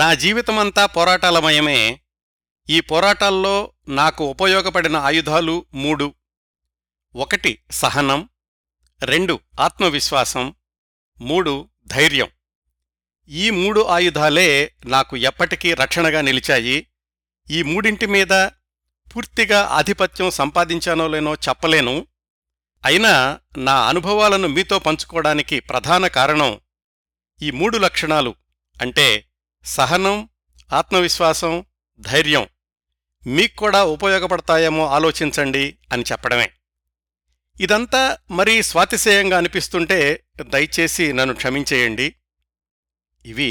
నా జీవితమంతా పోరాటాలమయమే. ఈ పోరాటాల్లో నాకు ఉపయోగపడిన ఆయుధాలు 3. 1 సహనం, 2 ఆత్మవిశ్వాసం, 3 ధైర్యం. ఈ 3 ఆయుధాలే నాకు ఎప్పటికీ రక్షణగా నిలిచాయి. ఈ 3 మీద పూర్తిగా ఆధిపత్యం సంపాదించానో లేనో చెప్పలేను. అయినా నా అనుభవాలను మీతో పంచుకోవడానికి ప్రధాన కారణం ఈ 3 లక్షణాలు అంటే సహనం, ఆత్మవిశ్వాసం, ధైర్యం మీక్కూడా ఉపయోగపడతాయేమో ఆలోచించండి అని చెప్పడమే. ఇదంతా మరీ స్వాతిశయంగా అనిపిస్తుంటే దయచేసి నన్ను క్షమించేయండి. ఇవి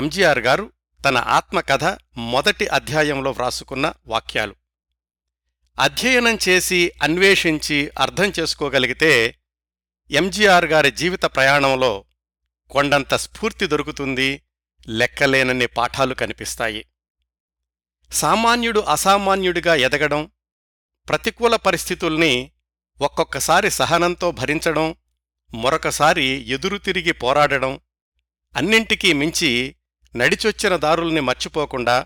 ఎంజీఆర్ గారు తన ఆత్మకథ మొదటి అధ్యాయంలో వ్రాసుకున్న వాక్యాలు. అధ్యయనం చేసి అన్వేషించి అర్థం చేసుకోగలిగితే ఎంజీఆర్ గారి జీవిత ప్రయాణంలో కొండంత స్ఫూర్తి దొరుకుతుంది, లెక్కలేనన్ని పాఠాలు కనిపిస్తాయి. సామాన్యుడు అసామాన్యుడిగా ఎదగడం, ప్రతికూల పరిస్థితుల్ని ఒక్కొక్కసారి సహనంతో భరించడం, మరొకసారి ఎదురుతిరిగి పోరాడడం, అన్నింటికీ మించి నడిచొచ్చిన దారుల్ని మర్చిపోకుండా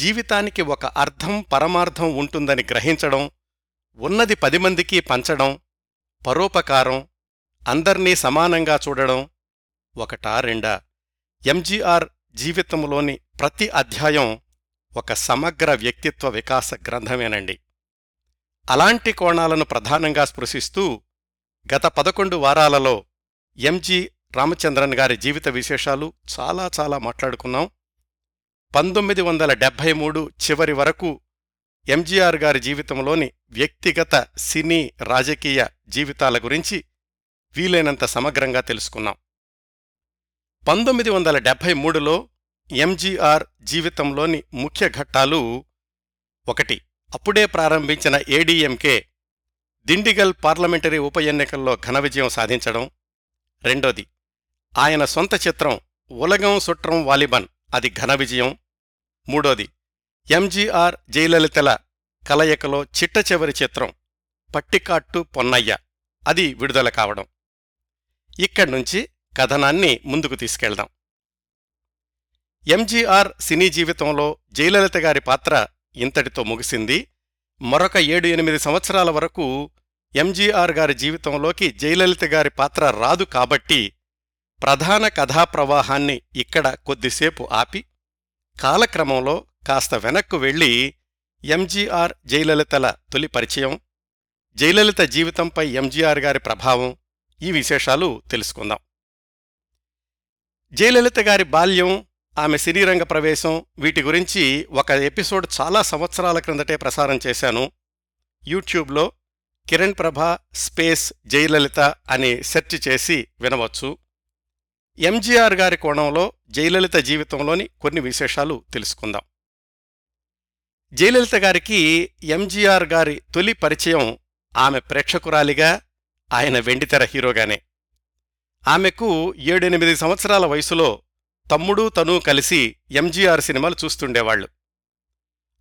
జీవితానికి ఒక అర్థం పరమార్థం ఉంటుందని గ్రహించడం, ఉన్నది 10 మందికి పంచడం, పరోపకారం, అందర్నీ సమానంగా చూడడం. 1, 2 ఎంజీఆర్ జీవితంలోని ప్రతి అధ్యాయం ఒక సమగ్ర వ్యక్తిత్వ వికాస గ్రంథమేనండి. అలాంటి కోణాలను ప్రధానంగా స్పృశిస్తూ గత 11 వారాలలో ఎంజి రామచంద్రన్ గారి జీవిత విశేషాలు చాలా మాట్లాడుకున్నాం. 1973 చివరి వరకు ఎంజీఆర్ గారి జీవితంలోని వ్యక్తిగత, సినీ, రాజకీయ జీవితాల గురించి వీలైనంత సమగ్రంగా తెలుసుకున్నాం. 1973లో ఎంజీఆర్ జీవితంలోని ముఖ్య ఘట్టాలు 1 అప్పుడే ప్రారంభించిన ఏడీఎంకే దిండిగల్ పార్లమెంటరీ ఉప ఎన్నికల్లో ఘన విజయం సాధించడం, 2 ఆయన సొంత చిత్రం ఉలగం సుట్రం వాలిబన్ అది ఘన విజయం, 3 ఎంజీఆర్ జయలలితల కలయికలో చిట్టచివరి చిత్రం పట్టికాట్టు పొన్నయ్య అది విడుదల కావడం. ఇక్కడ్నుంచి కథనాన్ని ముందుకు తీసుకెళ్దాం. ఎంజీఆర్ సినీ జీవితంలో జయలలిత గారి పాత్ర ఇంతటితో ముగిసింది. మరొక 7-8 సంవత్సరాల వరకు ఎంజీఆర్ గారి జీవితంలోకి జయలలిత గారి పాత్ర రాదు. కాబట్టి ప్రధాన కథాప్రవాహాన్ని ఇక్కడ కొద్దిసేపు ఆపి కాలక్రమంలో కాస్త వెనక్కు వెళ్ళి ఎంజీఆర్ జయలలితల తొలి పరిచయం, జయలలిత జీవితంపై ఎంజీఆర్ గారి ప్రభావం, ఈ విశేషాలు తెలుసుకుందాం. జయలలిత గారి బాల్యం, ఆమె సినీరంగ ప్రవేశం, వీటి గురించి ఒక ఎపిసోడ్ చాలా సంవత్సరాల క్రిందటే ప్రసారం చేశాను. యూట్యూబ్లో కిరణ్ ప్రభ స్పేస్ జయలలిత అని సెర్చ్ చేసి వినవచ్చు. ఎంజీఆర్ గారి కోణంలో జయలలిత జీవితంలోని కొన్ని విశేషాలు తెలుసుకుందాం. జయలలిత గారికి ఎంజీఆర్ గారి తొలి పరిచయం ఆమె ప్రేక్షకురాలిగా, ఆయన వెండితెర హీరోగానే. ఆమెకు 7-8 సంవత్సరాల వయసులో తమ్ముడు తనూ కలిసి ఎంజీఆర్ సినిమాలు చూస్తుండేవాళ్లు.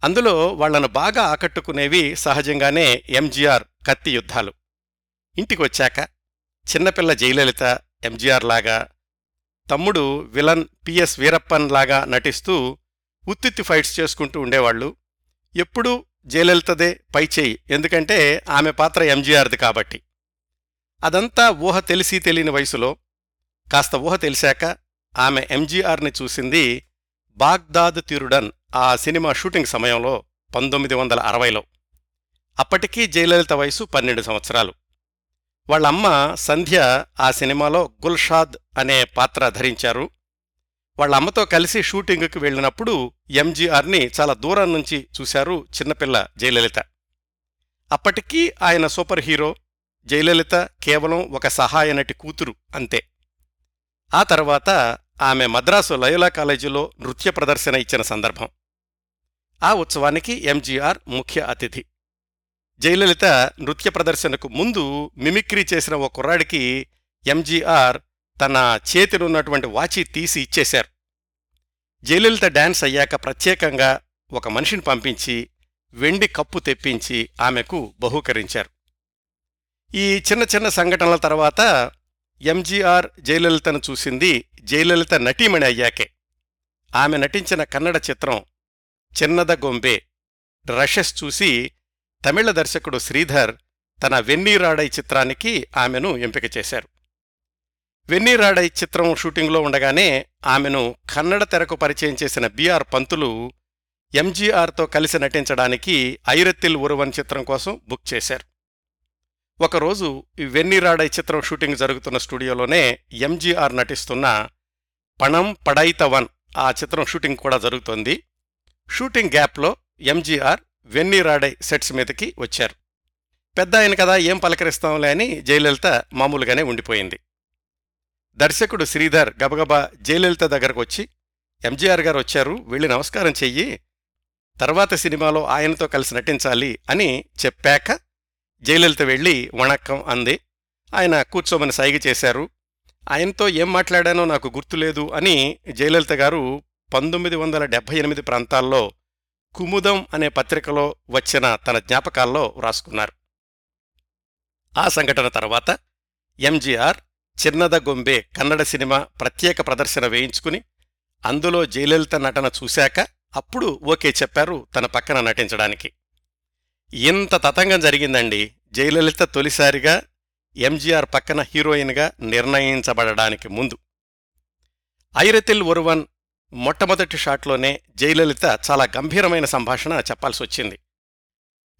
అందులో వాళ్లను బాగా ఆకట్టుకునేవి సహజంగానే ఎంజీఆర్ కత్తి యుద్ధాలు. ఇంటికొచ్చాక చిన్నపిల్ల జయలలిత ఎంజీఆర్ లాగా, తమ్ముడు విలన్ పిఎస్ వీరప్పన్ లాగా నటిస్తూ ఉత్తిత్తి ఫైట్స్ చేసుకుంటూ ఉండేవాళ్లు. ఎప్పుడూ జయలలితదే పైచేయి, ఎందుకంటే ఆమె పాత్ర ఎంజీఆర్ది కాబట్టి. అదంతా ఊహ తెలిసి తెలియని వయసులో. కాస్త ఊహ తెలిసాక ఆమె ఎంజీఆర్ని చూసింది బాగ్దాద్ తిరుడన్ ఆ సినిమా షూటింగ్ సమయంలో 1960లో. అప్పటికీ జయలలిత వయసు 12 సంవత్సరాలు. వాళ్ళమ్మ సంధ్య ఆ సినిమాలో గుల్షాద్ అనే పాత్ర ధరించారు. వాళ్ళమ్మతో కలిసి షూటింగుకి వెళ్ళినప్పుడు ఎంజీఆర్ని చాలా దూరం నుంచి చూశారు చిన్నపిల్ల జయలలిత. అప్పటికీ ఆయన సూపర్ హీరో, జయలలిత కేవలం ఒక సహాయ నటి కూతురు అంతే. ఆ తర్వాత ఆమె మద్రాసు లయోలా కాలేజీలో నృత్య ప్రదర్శన ఇచ్చిన సందర్భం. ఆ ఉత్సవానికి ఎంజీఆర్ ముఖ్య అతిథి. జయలలిత నృత్య ప్రదర్శనకు ముందు మిమిక్రీ చేసిన ఓ కుర్రాడికి ఎంజీఆర్ తన చేతినున్నటువంటి వాచి తీసి ఇచ్చేశారు. జయలలిత డాన్స్ అయ్యాక ప్రత్యేకంగా ఒక మనిషిని పంపించి వెండి కప్పు తెప్పించి ఆమెకు బహూకరించారు. ఈ చిన్న చిన్న సంఘటనల తర్వాత ఎంజీఆర్ జయలలితను చూసింది జయలలిత నటీమణి అయ్యాకే. ఆమె నటించిన కన్నడ చిత్రం చిన్నదగొంబే రషెస్ చూసి తమిళ దర్శకుడు శ్రీధర్ తన వెన్నీరాడై చిత్రానికి ఆమెను ఎంపిక చేశారు. వెన్నీరాడై చిత్రం షూటింగ్లో ఉండగానే ఆమెను కన్నడ తెరకు పరిచయం చేసిన బిఆర్ పంతులు ఎంజీఆర్తో కలిసి నటించడానికి ఐరత్తిల్ ఒరువన్ చిత్రం కోసం బుక్ చేశారు. ఒకరోజు వెన్నీరాడై చిత్రం షూటింగ్ జరుగుతున్న స్టూడియోలోనే ఎంజీఆర్ నటిస్తున్న పణం పడైతవన్ ఆ చిత్రం షూటింగ్ కూడా జరుగుతోంది. షూటింగ్ గ్యాప్లో ఎంజీఆర్ వెన్నీరాడై సెట్స్ మీదకి వచ్చారు. పెద్ద ఆయన కదా, ఏం పలకరిస్తాంలే అని జయలలిత మామూలుగానే ఉండిపోయింది. దర్శకుడు శ్రీధర్ గబగబా జయలలిత దగ్గరకు వచ్చి, ఎంజీఆర్ గారు వచ్చారు, వెళ్ళి నమస్కారం చెయ్యి, తర్వాత సినిమాలో ఆయనతో కలిసి నటించాలి అని చెప్పాక జయలలిత వెళ్ళి వణక్కం అంది. ఆయన కూర్చోమని సైగ చేశారు. ఆయనతో ఏం మాట్లాడానో నాకు గుర్తులేదు అని జయలలిత గారు 1978 ప్రాంతాల్లో కుముదం అనే పత్రికలో వచ్చిన తన జ్ఞాపకాల్లో వ్రాసుకున్నారు. ఆ సంఘటన తర్వాత ఎంజీఆర్ చిన్నదగొంబే కన్నడ సినిమా ప్రత్యేక ప్రదర్శన వేయించుకుని అందులో జయలలిత నటన చూశాక అప్పుడు ఓకే చెప్పారు తన పక్కన నటించడానికి. ఇంత తతంగం జరిగిందండి జయలలిత తొలిసారిగా ఎంజీఆర్ పక్కన హీరోయిన్గా నిర్ణయించబడడానికి ముందు. ఐరతిల్ ఒరువన్ మొట్టమొదటి షాట్లోనే జయలలిత చాలా గంభీరమైన సంభాషణ చెప్పాల్సి వచ్చింది.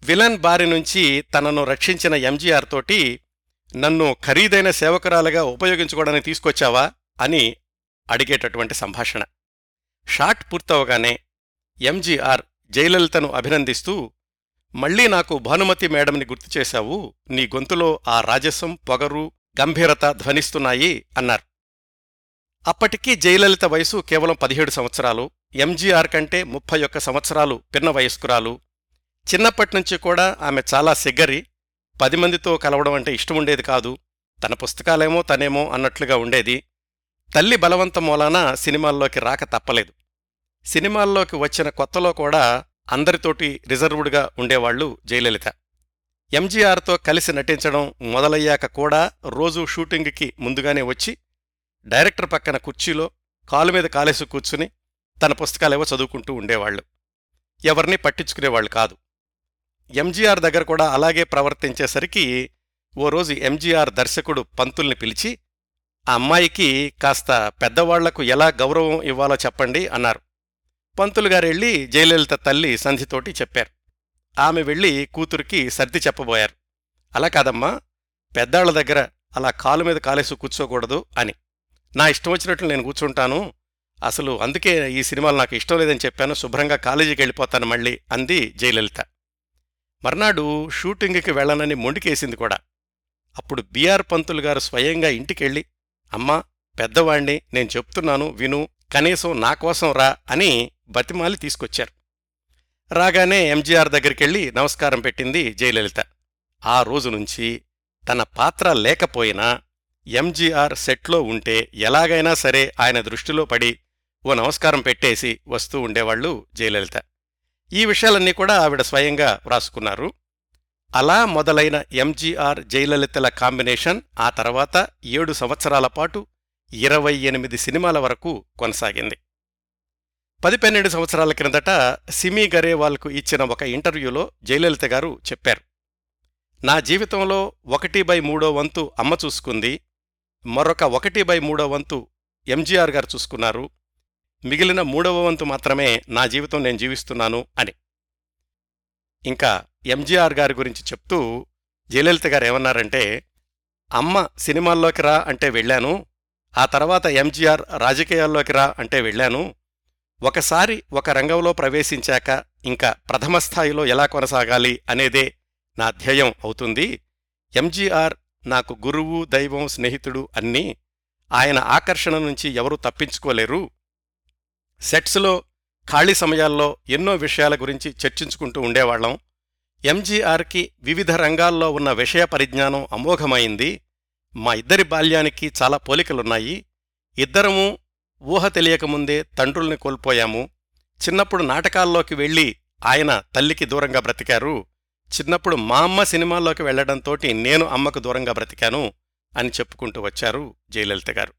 విలన్ బారి నుంచి తనను రక్షించిన ఎంజీఆర్ తోటి, నన్ను ఖరీదైన సేవకురాలుగా ఉపయోగించుకోవడానికి తీసుకొచ్చావా అని అడిగేటటువంటి సంభాషణ. షాట్ పూర్తవగానే ఎంజీఆర్ జయలలితను అభినందిస్తూ, మళ్లీ నాకు భానుమతి మేడంని గుర్తు చేశావు, నీ గొంతులో ఆ రాజసం, పొగరు, గంభీరత ధ్వనిస్తున్నాయి అన్నారు. అప్పటికీ జయలలిత వయసు కేవలం 17 సంవత్సరాలు, ఎంజీఆర్ కంటే 31 సంవత్సరాలు పిన్న వయస్కురాలు. చిన్నప్పటినుంచి కూడా ఆమె చాలా సిగ్గరి, 10 మందితో కలవడం అంటే ఇష్టముండేది కాదు, తన పుస్తకాలేమో తనేమో అన్నట్లుగా ఉండేది. తల్లి బలవంతం మూలాన సినిమాల్లోకి రాక తప్పలేదు. సినిమాల్లోకి వచ్చిన కొత్తలో కూడా అందరితోటి రిజర్వ్డ్గా ఉండేవాళ్లు జయలలిత. ఎంజీఆర్తో కలిసి నటించడం మొదలయ్యాక కూడా రోజూ షూటింగ్కి ముందుగానే వచ్చి డైరెక్టర్ పక్కన కుర్చీలో కాలుమీద కాలేసి కూర్చుని తన పుస్తకాలేవో చదువుకుంటూ ఉండేవాళ్లు. ఎవరిని పట్టించుకునేవాళ్లు కాదు. ఎంజీఆర్ దగ్గర కూడా అలాగే ప్రవర్తించేసరికి ఓ రోజు ఎంజీఆర్ దర్శకుడు పంతుల్ని పిలిచి, ఆ అమ్మాయికి కాస్త పెద్దవాళ్లకు ఎలా గౌరవం ఇవ్వాలో చెప్పండి అన్నారు. పంతులు గారెళ్ళి జయలలిత తల్లి సంధితోటి చెప్పారు. ఆమె వెళ్ళి కూతురికి సర్ది చెప్పబోయారు, అలా కాదమ్మా, పెద్దాళ్ల దగ్గర అలా కాలు మీద కాలేసి కూర్చోకూడదు అని. నా ఇష్టం వచ్చినట్లు నేను కూర్చుంటాను, అసలు అందుకే ఈ సినిమాలు నాకు ఇష్టం లేదని చెప్పాను, శుభ్రంగా కాలేజీకి వెళ్ళిపోతాను మళ్ళీ అంది జయలలిత. మర్నాడు షూటింగ్కి వెళ్లనని మొండికేసింది కూడా. అప్పుడు బిఆర్ పంతులు గారు స్వయంగా ఇంటికెళ్ళి, అమ్మా పెద్దవాణ్ణి నేను చెప్తున్నాను విను, కనీసం నా కోసం రా అని బతిమాలి తీసుకొచ్చారు. రాగానే ఎంజీఆర్ దగ్గరికెళ్ళి నమస్కారం పెట్టింది జయలలిత. ఆ రోజు నుంచి తన పాత్ర లేకపోయినా ఎంజీఆర్ సెట్లో ఉంటే ఎలాగైనా సరే ఆయన దృష్టిలో పడి ఓ నమస్కారం పెట్టేసి వస్తూ ఉండేవాళ్లు జయలలిత. ఈ విషయాలన్నీ కూడా ఆవిడ స్వయంగా వ్రాసుకున్నారు. అలా మొదలైన ఎంజీఆర్ జయలలితల కాంబినేషన్ ఆ తర్వాత 7 సంవత్సరాల పాటు 28 సినిమాల వరకు కొనసాగింది. 12 సంవత్సరాల క్రిందట సిమీ గరేవాల్కు ఇచ్చిన ఒక ఇంటర్వ్యూలో జయలలిత గారు చెప్పారు, నా జీవితంలో 1/3 వంతు అమ్మ చూసుకుంది, మరొక 1/3 వంతు ఎంజీఆర్ గారు చూసుకున్నారు, మిగిలిన 3వ వంతు మాత్రమే నా జీవితం నేను జీవిస్తున్నాను అని. ఇంకా ఎంజీఆర్ గారి గురించి చెప్తూ జయలలిత గారు ఏమన్నారంటే, అమ్మ సినిమాల్లోకి రా అంటే వెళ్ళాను, ఆ తర్వాత ఎంజీఆర్ రాజకీయాల్లోకి రా అంటే వెళ్ళాను, ఒకసారి ఒక రంగంలో ప్రవేశించాక ఇంకా ప్రథమ స్థాయిలో ఎలా కొనసాగాలి అనేదే నా ధ్యేయం అవుతుంది. ఎంజీఆర్ నాకు గురువు, దైవం, స్నేహితుడు అన్నీ, ఆయన ఆకర్షణ నుంచి ఎవరూ తప్పించుకోలేరు. సెట్స్లో ఖాళీ సమయాల్లో ఎన్నో విషయాల గురించి చర్చించుకుంటూ ఉండేవాళ్లం. ఎంజీఆర్కి వివిధ రంగాల్లో ఉన్న విషయ పరిజ్ఞానం అమోఘమైంది. మా ఇద్దరి బాల్యానికి చాలా పోలికలున్నాయి. ఇద్దరమూ ఊహ తెలియకముందే తండ్రుల్ని కోల్పోయాము. చిన్నప్పుడు నాటకాల్లోకి వెళ్ళి ఆయన తల్లికి దూరంగా బ్రతికారు. చిన్నప్పుడు మా అమ్మ సినిమాల్లోకి వెళ్లడంతో నేను అమ్మకు దూరంగా బ్రతికాను అని చెప్పుకుంటూ వచ్చారు జయలలిత గారు.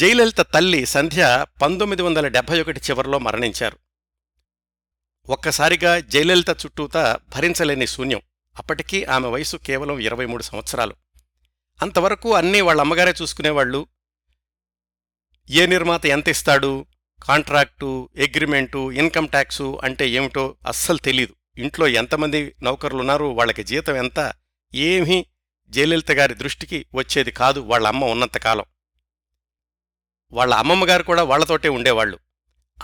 జయలలిత తల్లి సంధ్య 1971 చివరిలో మరణించారు. ఒక్కసారిగా జయలలిత చుట్టూతా భరించలేని శూన్యం. అప్పటికీ ఆమె వయసు కేవలం 23 సంవత్సరాలు. అంతవరకు అన్నీ వాళ్ళమ్మగారే చూసుకునేవాళ్లు. ఏ నిర్మాత ఎంత ఇస్తాడు, కాంట్రాక్టు, అగ్రిమెంటు, ఇన్కమ్ ట్యాక్సు అంటే ఏమిటో అస్సలు తెలీదు. ఇంట్లో ఎంతమంది నౌకర్లున్నారు, వాళ్ళకి జీతం ఎంత, ఏమీ జయలలిత గారి దృష్టికి వచ్చేది కాదు వాళ్ళ అమ్మ ఉన్నంతకాలం. వాళ్ళ అమ్మమ్మగారు కూడా వాళ్లతోటే ఉండేవాళ్లు.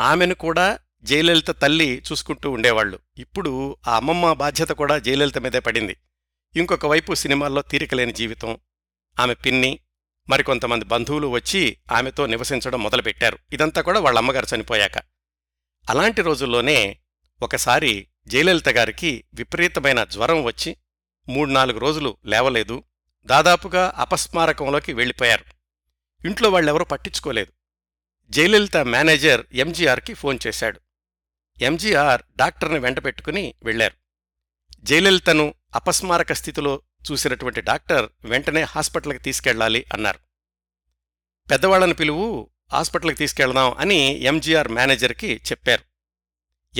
ఆమెను కూడా జయలలిత తల్లి చూసుకుంటూ ఉండేవాళ్లు. ఇప్పుడు ఆ అమ్మమ్మ బాధ్యత కూడా జయలలిత మీదే పడింది. ఇంకొక వైపు సినిమాల్లో తీరికలేని జీవితం. ఆమె పిన్ని, మరికొంతమంది బంధువులు వచ్చి ఆమెతో నివసించడం మొదలుపెట్టారు, ఇదంతా కూడా వాళ్ళ అమ్మగారు చనిపోయాక. అలాంటి రోజుల్లోనే ఒకసారి జయలలిత గారికి విపరీతమైన జ్వరం వచ్చి 3-4 రోజులు లేవలేదు. దాదాపుగా అపస్మారకంలోకి వెళ్ళిపోయారు. ఇంట్లో వాళ్ళెవరూ పట్టించుకోలేదు. జయలలిత మేనేజర్ ఎంజీఆర్కి ఫోన్ చేశాడు. ఎంజీఆర్ డాక్టర్ని వెంటపెట్టుకుని వెళ్లారు. జయలలితను అపస్మారక స్థితిలో చూసినటువంటి డాక్టర్ వెంటనే హాస్పిటల్కి తీసుకెళ్లాలి అన్నారు. పెద్దవాళ్లను పిలువు, హాస్పిటల్కి తీసుకెళ్దాం అని ఎంజీఆర్ మేనేజర్కి చెప్పారు.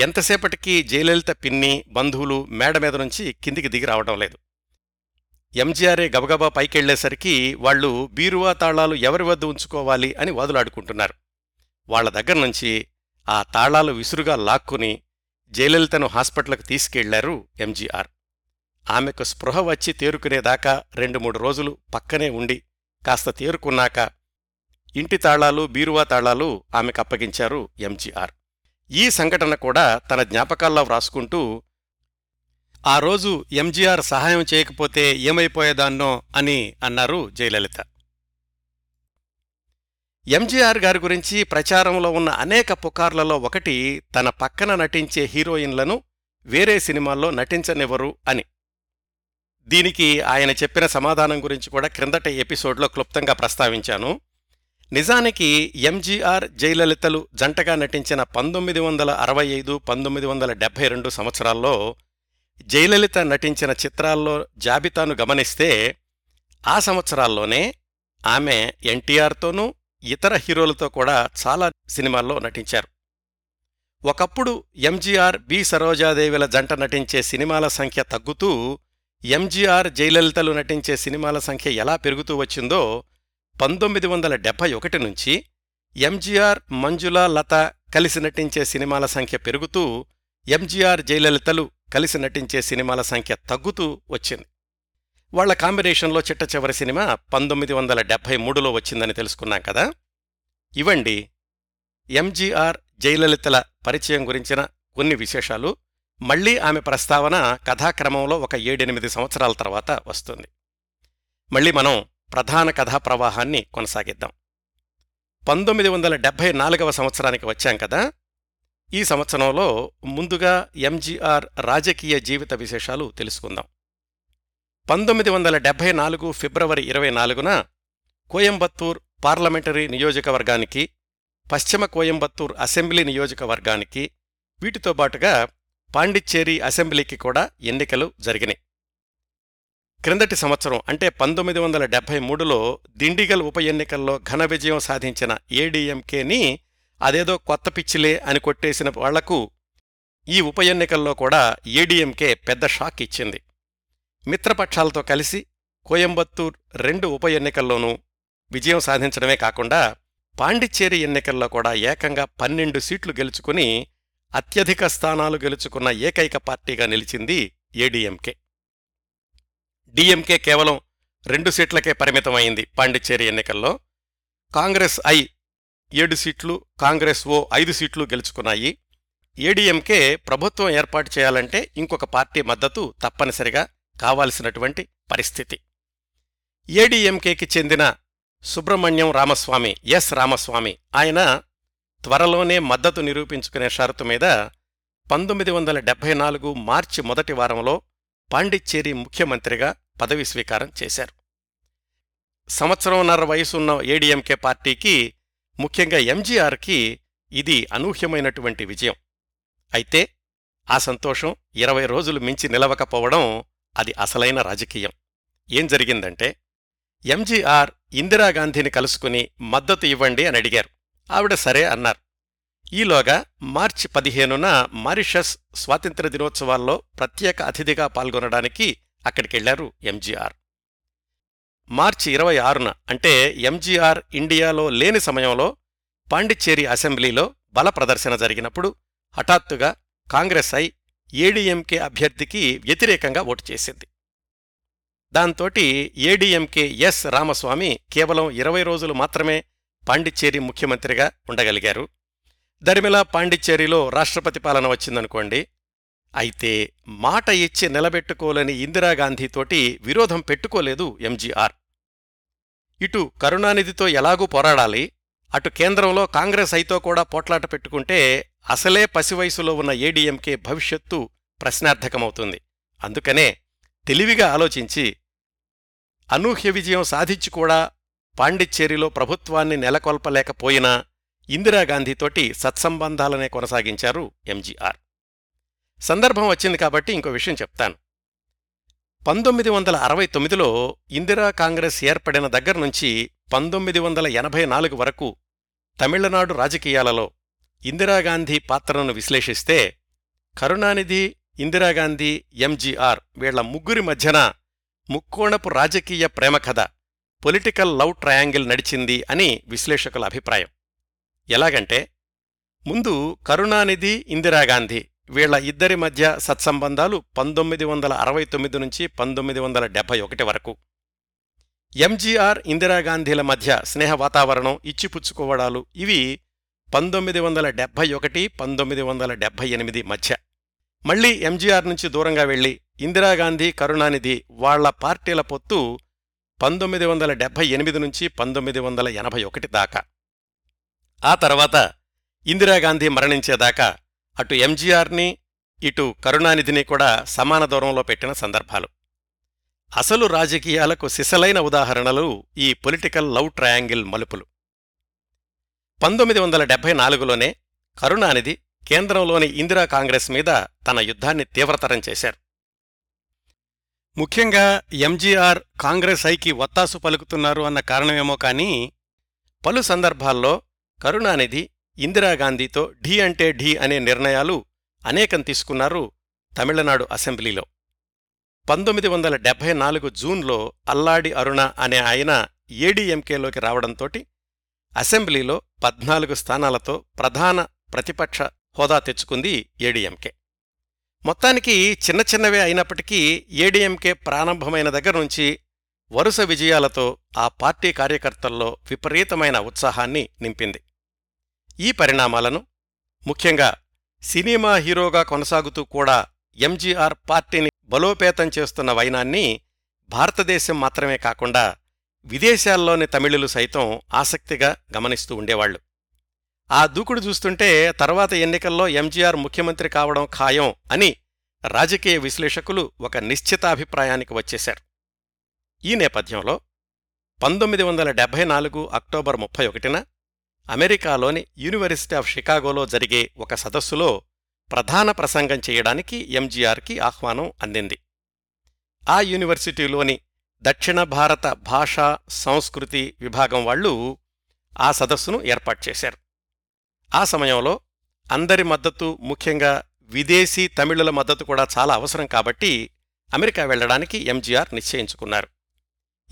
ఎంతసేపటికి జయలలిత పిన్ని, బంధువులు మేడ మీద నుంచి కిందికి దిగి రావడం లేదు. ఎంజీఆరే గబగబా పైకెళ్లేసరికి వాళ్లు బీరువా తాళాలు ఎవరి వద్ద ఉంచుకోవాలి అని వాదులాడుకుంటున్నారు. వాళ్ల దగ్గర నుంచి ఆ తాళాలు విసురుగా లాక్కుని జయలలితను హాస్పిటల్కు తీసుకెళ్లారు ఎంజీఆర్. ఆమెకు స్పృహ వచ్చి తేరుకునేదాకా 2-3 రోజులు పక్కనే ఉండి కాస్త తేరుకున్నాక ఇంటి తాళాలు, బీరువా తాళాలు ఆమెకు అప్పగించారు ఎంజీఆర్. ఈ సంఘటన కూడా తన జ్ఞాపకాల్లో వ్రాసుకుంటూ, ఆ రోజు ఎంజీఆర్ సహాయం చేయకపోతే ఏమైపోయేదాన్నో అని అన్నారు జయలలిత. ఎంజీఆర్ గారి గురించి ప్రచారంలో ఉన్న అనేక పుకార్లలో ఒకటి తన పక్కన నటించే హీరోయిన్లను వేరే సినిమాల్లో నటించనివ్వరు అని. దీనికి ఆయన చెప్పిన సమాధానం గురించి కూడా క్రిందట ఎపిసోడ్లో క్లుప్తంగా ప్రస్తావించాను. నిజానికి ఎంజీఆర్ జయలలితలు జంటగా నటించిన 1965-1972 సంవత్సరాల్లో జయలలిత నటించిన చిత్రాల్లో జాబితాను గమనిస్తే ఆ సంవత్సరాల్లోనే ఆమె ఎన్టీఆర్తోనూ ఇతర హీరోలతో కూడా చాలా సినిమాల్లో నటించారు. ఒకప్పుడు ఎంజీఆర్, బి సరోజాదేవిల జంట నటించే సినిమాల సంఖ్య తగ్గుతూ ఎంజీఆర్ జయలలితలు నటించే సినిమాల సంఖ్య ఎలా పెరుగుతూ వచ్చిందో 1971 నుంచి ఎంజీఆర్, మంజుల, లత కలిసి నటించే సినిమాల సంఖ్య పెరుగుతూ ఎంజీఆర్ జయలలితలు కలిసి నటించే సినిమాల సంఖ్య తగ్గుతూ వచ్చింది. వాళ్ల కాంబినేషన్లో చిట్టచివరి సినిమా 1973లో వచ్చిందని తెలుసుకున్నాం కదా. ఇవండి ఎంజీఆర్ జయలలితల పరిచయం గురించిన కొన్ని విశేషాలు. మళ్లీ ఆమె ప్రస్తావన కథాక్రమంలో ఒక 7-8 సంవత్సరాల తర్వాత వస్తుంది. మళ్లీ మనం ప్రధాన కథా ప్రవాహాన్ని కొనసాగిద్దాం. 1974వ సంవత్సరానికి వచ్చాం కదా. ఈ సంవత్సరంలో ముందుగా ఎంజీఆర్ రాజకీయ జీవిత విశేషాలు తెలుసుకుందాం. 1974 ఫిబ్రవరి 24న కోయంబత్తూర్ పార్లమెంటరీ నియోజకవర్గానికి, పశ్చిమ కోయంబత్తూర్ అసెంబ్లీ నియోజకవర్గానికి, వీటితో పాటుగా పాండిచ్చేరి అసెంబ్లీకి కూడా ఎన్నికలు జరిగినాయి. క్రిందటి సంవత్సరం అంటే 1973లో దిండిగల్ ఉప ఎన్నికల్లో ఘన విజయం సాధించిన ఏడీఎంకేని అదేదో కొత్త పిచ్చిలే అని కొట్టేసిన వాళ్లకు ఈ ఉప ఎన్నికల్లో కూడా ఏడీఎంకే పెద్ద షాక్ ఇచ్చింది. మిత్రపక్షాలతో కలిసి కోయంబత్తూర్ 2 ఉప ఎన్నికల్లోనూ విజయం సాధించడమే కాకుండా పాండిచ్చేరి ఎన్నికల్లో కూడా ఏకంగా 12 సీట్లు గెలుచుకుని అత్యధిక స్థానాలు గెలుచుకున్న ఏకైక పార్టీగా నిలిచింది ఏడీఎంకే. డిఎంకే కేవలం 2 సీట్లకే పరిమితమైంది పాండిచ్చేరి ఎన్నికల్లో. కాంగ్రెస్ ఐ 7 సీట్లు, కాంగ్రెస్ ఓ 5 సీట్లు గెలుచుకున్నాయి. ఏడీఎంకే ప్రభుత్వం ఏర్పాటు చేయాలంటే ఇంకొక పార్టీ మద్దతు తప్పనిసరిగా కావాల్సినటువంటి పరిస్థితి. ఏడీఎంకేకి చెందిన సుబ్రహ్మణ్యం రామస్వామి, ఎస్ రామస్వామి, ఆయన త్వరలోనే మద్దతు నిరూపించుకునే షరతు మీద 1974 మార్చి 1వ వారంలో పాండిచ్చేరి ముఖ్యమంత్రిగా పదవి స్వీకారం చేశారు. 1.5 సంవత్సరం వయసున్న ఏడీఎంకే పార్టీకి, ముఖ్యంగా ఎంజీఆర్కి ఇది అనూహ్యమైనటువంటి విజయం. అయితే ఆ సంతోషం 20 రోజులు మించి నిలవకపోవడం అది అసలైన రాజకీయం. ఏం జరిగిందంటే ఎంజీఆర్ ఇందిరాగాంధీని కలుసుకుని మద్దతు ఇవ్వండి అని అడిగారు. ఆవిడ సరే అన్నారు. ఈలోగా మార్చి 15న మారిషస్ స్వాతంత్ర్య దినోత్సవాల్లో ప్రత్యేక అతిథిగా పాల్గొనడానికి అక్కడికెళ్లారు ఎంజీఆర్. మార్చి 26న అంటే ఎంజీఆర్ ఇండియాలో లేని సమయంలో పాండిచ్చేరి అసెంబ్లీలో బల ప్రదర్శన జరిగినప్పుడు హఠాత్తుగా కాంగ్రెస్ ఏడీఎంకే అభ్యర్థికి వ్యతిరేకంగా ఓటు చేసింది. దాంతోటి ఏడీఎంకే ఎస్ రామస్వామి కేవలం 20 రోజులు మాత్రమే పాండిచ్చేరి ముఖ్యమంత్రిగా ఉండగలిగారు. దరిమిలా పాండిచ్చేరిలో రాష్ట్రపతి పాలన వచ్చిందనుకోండి. అయితే మాట ఇచ్చి నిలబెట్టుకోలేని ఇందిరాగాంధీతోటి విరోధం పెట్టుకోలేదు ఎంజీఆర్. ఇటు కరుణానిధితో ఎలాగూ పోరాడాలి, అటు కేంద్రంలో కాంగ్రెస్ అయితో కూడా పోట్లాట పెట్టుకుంటే అసలే పసివయసులో ఉన్న ఏడీఎంకే భవిష్యత్తు ప్రశ్నార్థకమవుతుంది. అందుకనే తెలివిగా ఆలోచించి అనూహ్య విజయం సాధించి కూడా పాండిచ్చేరిలో ప్రభుత్వాన్ని నెలకొల్పలేకపోయినా ఇందిరాగాంధీతోటి సత్సంబంధాలనే కొనసాగించారు ఎంజీఆర్. సందర్భం వచ్చింది కాబట్టి ఇంకో విషయం చెప్తాను. 1969లో ఇందిరా కాంగ్రెస్ ఏర్పడిన దగ్గర్నుంచి 1984 వరకు తమిళనాడు రాజకీయాలలో ఇందిరాగాంధీ పాత్రను విశ్లేషిస్తే కరుణానిధి, ఇందిరాగాంధీ, ఎంజీఆర్ వీళ్ల ముగ్గురి మధ్యన ముక్కోణపు రాజకీయ ప్రేమకథ పొలిటికల్ లవ్ ట్రయాంగిల్ నడిచింది అని విశ్లేషకుల అభిప్రాయం. ఎలాగంటే, ముందు కరుణానిధి ఇందిరాగాంధీ వీళ్ల ఇద్దరి మధ్య సత్సంబంధాలు 1969 నుంచి 1971 వరకు, ఎంజీఆర్ ఇందిరాగాంధీల మధ్య స్నేహ వాతావరణం, ఇచ్చిపుచ్చుకోవడాలు ఇవి 1971-1978 మధ్య. మళ్లీ ఎంజీఆర్ నుంచి దూరంగా వెళ్లి ఇందిరాగాంధీ కరుణానిధి వాళ్ల పార్టీల పొత్తు 1978 నుంచి 1981 దాకా. ఆ తర్వాత ఇందిరాగాంధీ మరణించేదాకా అటు ఎంజీఆర్ని ఇటు కరుణానిధిని కూడా సమాన దూరంలో పెట్టిన సందర్భాలు. అసలు రాజకీయాలకు సిసలైన ఉదాహరణలు ఈ పొలిటికల్ లవ్ ట్రయాంగిల్ మలుపులు. 1974లోనే కరుణానిధి కేంద్రంలోని ఇందిరా కాంగ్రెస్ మీద తన యుద్ధాన్ని తీవ్రతరం చేశారు. ముఖ్యంగా ఎంజీఆర్ కాంగ్రెస్ ఐకి వత్తాసు పలుకుతున్నారు అన్న కారణమేమో కానీ పలు సందర్భాల్లో కరుణానిధి ఇందిరాగాంధీతో ఢీ అంటే ఢీ అనే నిర్ణయాలు అనేకం తీసుకున్నారు తమిళనాడు అసెంబ్లీలో. 1974 జూన్లో అల్లాడి అరుణ అనే ఆయన ఏడీఎంకేలోకి రావడంతోటి అసెంబ్లీలో 14 స్థానాలతో ప్రధాన ప్రతిపక్ష హోదా తెచ్చుకుంది ఏడీఎంకే. మొత్తానికి చిన్న చిన్నవే అయినప్పటికీ ఏడీఎంకే ప్రారంభమైన దగ్గర్నుంచి వరుస విజయాలతో ఆ పార్టీ కార్యకర్తల్లో విపరీతమైన ఉత్సాహాన్ని నింపింది. ఈ పరిణామాలను ముఖ్యంగా సినిమా హీరోగా కొనసాగుతూ కూడా ఎంజీఆర్ పార్టీని బలోపేతం చేస్తున్న వైనాన్ని భారతదేశం మాత్రమే కాకుండా విదేశాల్లోని తమిళులు సైతం ఆసక్తిగా గమనిస్తూ ఉండేవాళ్లు. ఆ దూకుడు చూస్తుంటే తర్వాత ఎన్నికల్లో ఎంజీఆర్ ముఖ్యమంత్రి కావడం ఖాయం అని రాజకీయ విశ్లేషకులు ఒక నిశ్చితాభిప్రాయానికి వచ్చేశారు. ఈ నేపథ్యంలో 1974 అక్టోబర్ 31న అమెరికాలోని యూనివర్సిటీ ఆఫ్ షికాగోలో జరిగే ఒక సదస్సులో ప్రధాన ప్రసంగం చేయడానికి ఎంజీఆర్కి ఆహ్వానం అందింది. ఆ యూనివర్సిటీలోని దక్షిణ భారత భాషా సంస్కృతి విభాగం వాళ్లు ఆ సదస్సును ఏర్పాటు చేశారు. ఆ సమయంలో అందరి మద్దతు, ముఖ్యంగా విదేశీ తమిళుల మద్దతు కూడా చాలా అవసరం కాబట్టి అమెరికా వెళ్లడానికి ఎంజీఆర్ నిశ్చయించుకున్నారు.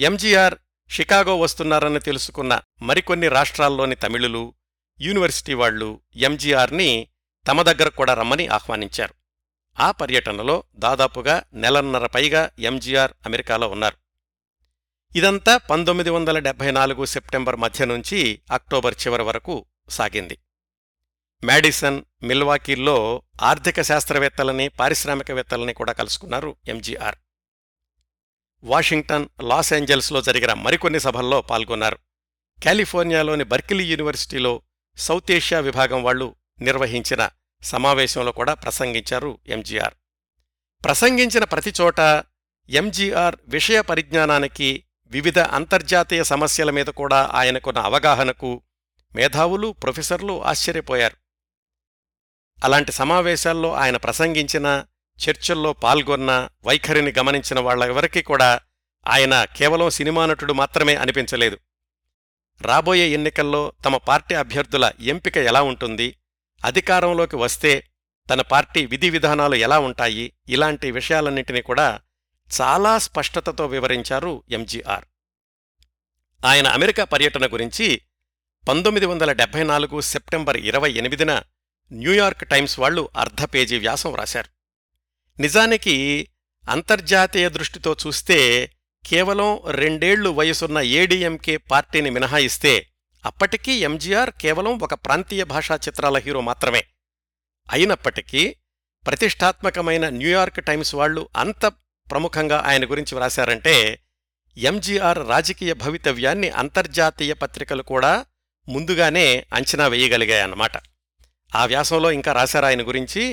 ఎంజీఆర్ షికాగో వస్తున్నారని తెలుసుకున్న మరికొన్ని రాష్ట్రాల్లోని తమిళులు, యూనివర్సిటీ వాళ్లు ఎంజీఆర్ని తమ దగ్గర కూడా రమ్మని ఆహ్వానించారు. ఆ పర్యటనలో దాదాపుగా 1.5 నెలల పైగా ఎంజీఆర్ అమెరికాలో ఉన్నారు. ఇదంతా 1974 సెప్టెంబర్ మధ్య నుంచి అక్టోబర్ చివరి వరకు సాగింది. మ్యాడిసన్, మిల్వాకీల్లో ఆర్థిక శాస్త్రవేత్తలని, పారిశ్రామికవేత్తలని కూడా కలుసుకున్నారు ఎంజీఆర్. వాషింగ్టన్, లాస్ ఏంజల్స్లో జరిగిన మరికొన్ని సభల్లో పాల్గొన్నారు. కాలిఫోర్నియాలోని బర్కిలీ యూనివర్సిటీలో సౌత్ ఏషియా విభాగం వాళ్లు నిర్వహించిన సమావేశంలో కూడా ప్రసంగించారు ఎంజీఆర్. ప్రసంగించిన ప్రతిచోట ఎంజీఆర్ విషయ పరిజ్ఞానానికి, వివిధ అంతర్జాతీయ సమస్యల మీద కూడా ఆయనకున్న అవగాహనకు మేధావులు, ప్రొఫెసర్లు ఆశ్చర్యపోయారు. అలాంటి సమావేశాల్లో ఆయన ప్రసంగించిన, చర్చల్లో పాల్గొన్న వైఖరిని గమనించిన వాళ్లెవరికీ కూడా ఆయన కేవలం సినిమా నటుడు మాత్రమే అనిపించలేదు. రాబోయే ఎన్నికల్లో తమ పార్టీ అభ్యర్థుల ఎంపిక ఎలా ఉంటుంది, అధికారంలోకి వస్తే తన పార్టీ విధి విధానాలు ఎలా ఉంటాయి, ఇలాంటి విషయాలన్నింటినీ కూడా చాలా స్పష్టతతో వివరించారు ఎంజీఆర్. ఆయన అమెరికా పర్యటన గురించి 1974 సెప్టెంబర్ 28న న్యూయార్క్ టైమ్స్ వాళ్లు అర్ధపేజీ వ్యాసం రాశారు. నిజానికి అంతర్జాతీయ దృష్టితో చూస్తే కేవలం 2 ఏళ్లు వయసున్న ఏడీఎంకే పార్టీని మినహాయిస్తే అప్పటికీ ఎంజీఆర్ కేవలం ఒక ప్రాంతీయ భాషా చిత్రాల హీరో మాత్రమే. అయినప్పటికీ ప్రతిష్టాత్మకమైన న్యూయార్క్ టైమ్స్ వాళ్లు అంత ప్రముఖంగా ఆయన గురించి వ్రాశారంటే ఎంజీఆర్ రాజకీయ భవితవ్యాన్ని అంతర్జాతీయ పత్రికలు కూడా ముందుగానే అంచనా వేయగలిగాయన్నమాట. ఆ వ్యాసంలో ఇంకా రాశారు ఆయన గురించి,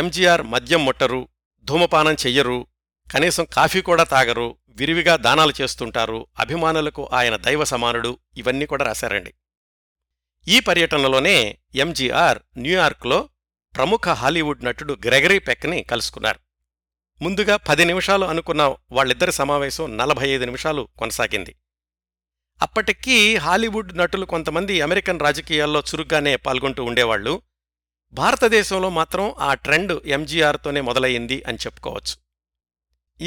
ఎంజీఆర్ మద్యం ముట్టరు, ధూమపానం చెయ్యరు, కనీసం కాఫీ కూడా తాగరు, విరివిగా దానాలు చేస్తుంటారు, అభిమానులకు ఆయన దైవ సమానుడు, ఇవన్నీ కూడా రాశారండి. ఈ పర్యటనలోనే ఎంజీఆర్ న్యూయార్క్లో ప్రముఖ హాలీవుడ్ నటుడు గ్రెగరీ పెక్ని కలుసుకున్నారు. ముందుగా 10 నిమిషాలు అనుకున్న వాళ్ళిద్దరి సమావేశం 45 నిమిషాలు కొనసాగింది. అప్పటికీ హాలీవుడ్ నటులు కొంతమంది అమెరికన్ రాజకీయాల్లో చురుగ్గానే పాల్గొంటూ ఉండేవాళ్లు. భారతదేశంలో మాత్రం ఆ ట్రెండ్ ఎంజీఆర్తోనే మొదలయ్యింది అని చెప్పుకోవచ్చు.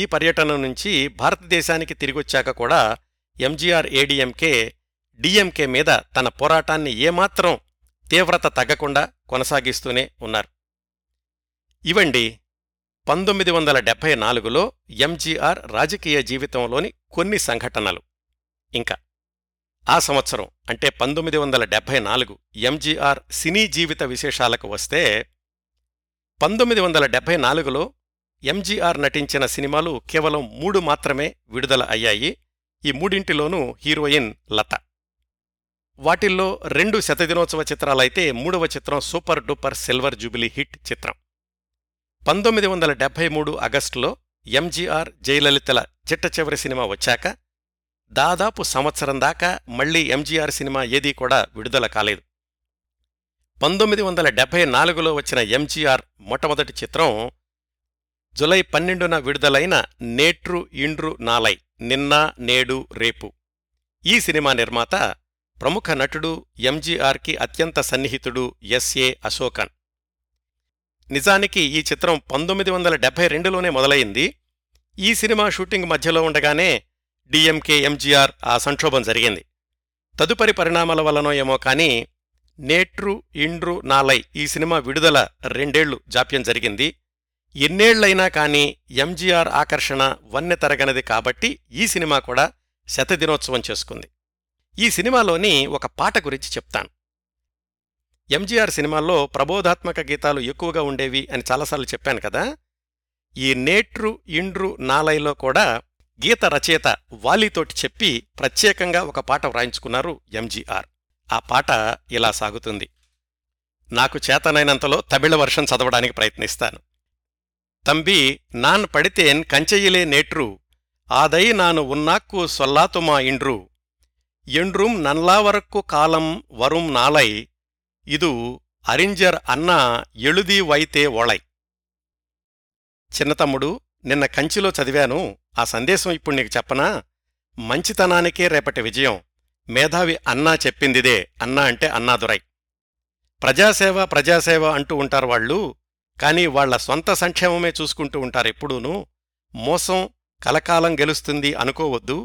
ఈ పర్యటన నుంచి భారతదేశానికి తిరిగొచ్చాక కూడా ఎంజీఆర్ ఏడీఎంకే, డీఎంకే మీద తన పోరాటాన్ని ఏమాత్రం తీవ్రత తగ్గకుండా కొనసాగిస్తూనే ఉన్నారు. ఇవండి 1974లో ఎంజీఆర్ రాజకీయ జీవితంలోని కొన్ని సంఘటనలు. ఇంకా ఆ సంవత్సరం అంటే 1974 ఎంజీఆర్ సినీ జీవిత విశేషాలకు వస్తే 1974లో ఎంజీఆర్ నటించిన సినిమాలు కేవలం 3 మాత్రమే విడుదల అయ్యాయి. ఈ 3ంటిలోనూ హీరోయిన్ లత. వాటిల్లో 2 శతదినోత్సవ చిత్రాలైతే 3వ చిత్రం super duper silver jubilee hit చిత్రం. 1973 ఆగస్టులో ఎంజీఆర్ జయలలితల చిట్ట చివరి సినిమా వచ్చాక దాదాపు సంవత్సరం దాకా మళ్లీ ఎంజీఆర్ సినిమా ఏదీ కూడా విడుదల కాలేదు. 1974లో వచ్చిన ఎంజీఆర్ మొట్టమొదటి చిత్రం జులై 12న విడుదలైన నేట్రు ఇండ్రు నాలై, నిన్న నేడు రేపు. ఈ సినిమా నిర్మాత ప్రముఖ నటుడు, ఎంజీఆర్కి అత్యంత సన్నిహితుడు ఎస్ఏ అశోకన్. నిజానికి ఈ చిత్రం 1972లోనే మొదలైంది. ఈ సినిమా షూటింగ్ మధ్యలో ఉండగానే డీఎంకే ఎంజీఆర్ ఆ సంక్షోభం జరిగింది. తదుపరి పరిణామాల వల్లనో ఏమో కానీ నేట్రు ఇండ్రు నాలై ఈ సినిమా విడుదల 2 ఏళ్లు జాప్యం జరిగింది. ఎన్నేళ్లైనా కానీ ఎంజీఆర్ ఆకర్షణ వన్నె తరగనది కాబట్టి ఈ సినిమా కూడా శతదినోత్సవం చేసుకుంది. ఈ సినిమాలోని ఒక పాట గురించి చెప్తాను. ఎంజీఆర్ సినిమాల్లో ప్రబోధాత్మక గీతాలు ఎక్కువగా ఉండేవి అని చాలాసార్లు చెప్పాను కదా. ఈ నేట్రు ఇండ్రు నాలైలో కూడా గీత రచయిత వాలీతోటి చెప్పి ప్రత్యేకంగా ఒక పాట వ్రాయించుకున్నారు ఎంజీఆర్. ఆ పాట ఇలా సాగుతుంది. నాకు చేతనైనంతలో తమిళ వర్షన్ చదవడానికి ప్రయత్నిస్తాను. తంబి నాన్ పడితేన్ కంచెయిలే నేట్రు ఆదై నాను ఉన్నాక్కు సొల్లాతుమా ఇండ్రు ఎండ్రుం నల్లావరక్కు కాలం వరుం నాలై ఇదు అరింజర్ అన్నా ఎళుదీ వైతే ఓళై. చిన్నతమ్ముడు, నిన్న కంచిలో చదివాను, ఆ సందేశం ఇప్పుడు నీకు చెప్పనా? మంచితనానికే రేపటి విజయం, మేధావి అన్నా చెప్పిందిదే. అన్నా అంటే అన్నాదురై. ప్రజాసేవ ప్రజాసేవ అంటూ ఉంటారు వాళ్ళు, కానీ వాళ్ల సొంత సంక్షేమమే చూసుకుంటూ ఉంటారు ఎప్పుడూనూ. మోసం కలకాలం గెలుస్తుంది అనుకోవద్దు,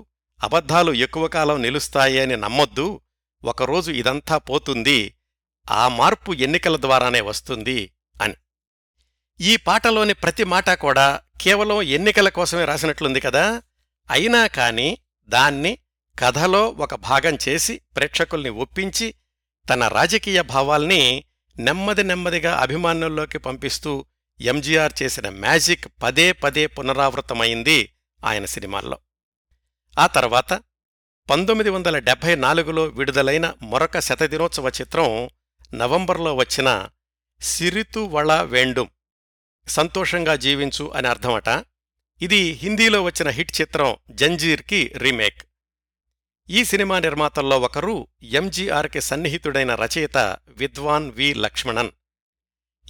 అబద్ధాలు ఎక్కువ కాలం నిలుస్తాయి అని నమ్మొద్దు, ఒకరోజు ఇదంతా పోతుంది, ఆ మార్పు ఎన్నికల ద్వారానే వస్తుంది అని. ఈ పాటలోని ప్రతి మాట కూడా కేవలం ఎన్నికల కోసమే రాసినట్లుంది కదా. అయినా కాని దాన్ని కథలో ఒక భాగం చేసి ప్రేక్షకుల్ని ఒప్పించి తన రాజకీయ భావాల్ని నెమ్మది నెమ్మదిగా అభిమానుల్లోకి పంపిస్తూ ఎంజీఆర్ చేసిన మ్యాజిక్ పదే పదే పునరావృతమైంది ఆయన సినిమాల్లో. ఆ తర్వాత 1974లో విడుదలైన మరొక శతదినోత్సవ చిత్రం నవంబర్లో వచ్చిన సిరితువళ వేండుం, సంతోషంగా జీవించు అని అర్థమట. ఇది హిందీలో వచ్చిన హిట్ చిత్రం జంజీర్కి రీమేక్. ఈ సినిమా నిర్మాతల్లో ఒకరు ఎంజీఆర్కి సన్నిహితుడైన రచయిత విద్వాన్ వి లక్ష్మణన్.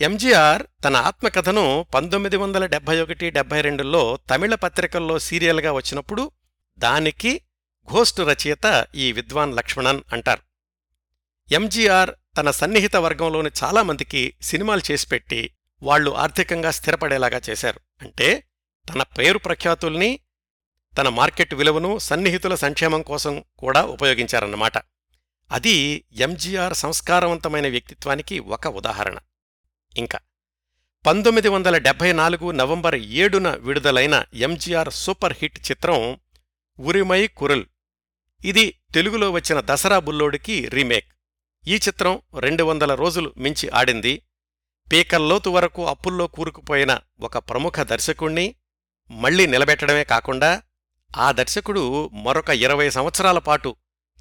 ఎంజీఆర్ తన ఆత్మకథను 1971, 1972లో తమిళ పత్రికల్లో సీరియల్గా వచ్చినప్పుడు దానికి ఘోస్టు రచయిత ఈ విద్వాన్ లక్ష్మణన్ అంటారు. ఎంజీఆర్ తన సన్నిహిత వర్గంలోని చాలామందికి సినిమాలు చేసిపెట్టి వాళ్లు ఆర్థికంగా స్థిరపడేలాగా చేశారు. అంటే తన పేరు ప్రఖ్యాతుల్ని తన మార్కెట్ విలువను సన్నిహితుల సంక్షేమం కోసం కూడా ఉపయోగించారన్నమాట. అది ఎంజీఆర్ సంస్కారవంతమైన వ్యక్తిత్వానికి ఒక ఉదాహరణ. ఇంకా 1974 నవంబర్ 7న విడుదలైన ఎంజీఆర్ సూపర్ హిట్ చిత్రం ఉరిమై కురుల్. ఇది తెలుగులో వచ్చిన దసరా బుల్లోడికి రీమేక్. ఈ చిత్రం 200 రోజులు మించి ఆడింది. పీకల్లోతు వరకు అప్పుల్లో కూరుకుపోయిన ఒక ప్రముఖ దర్శకుణ్ణి మళ్లీ నిలబెట్టడమే కాకుండా ఆ దర్శకుడు మరొక 20 సంవత్సరాల పాటు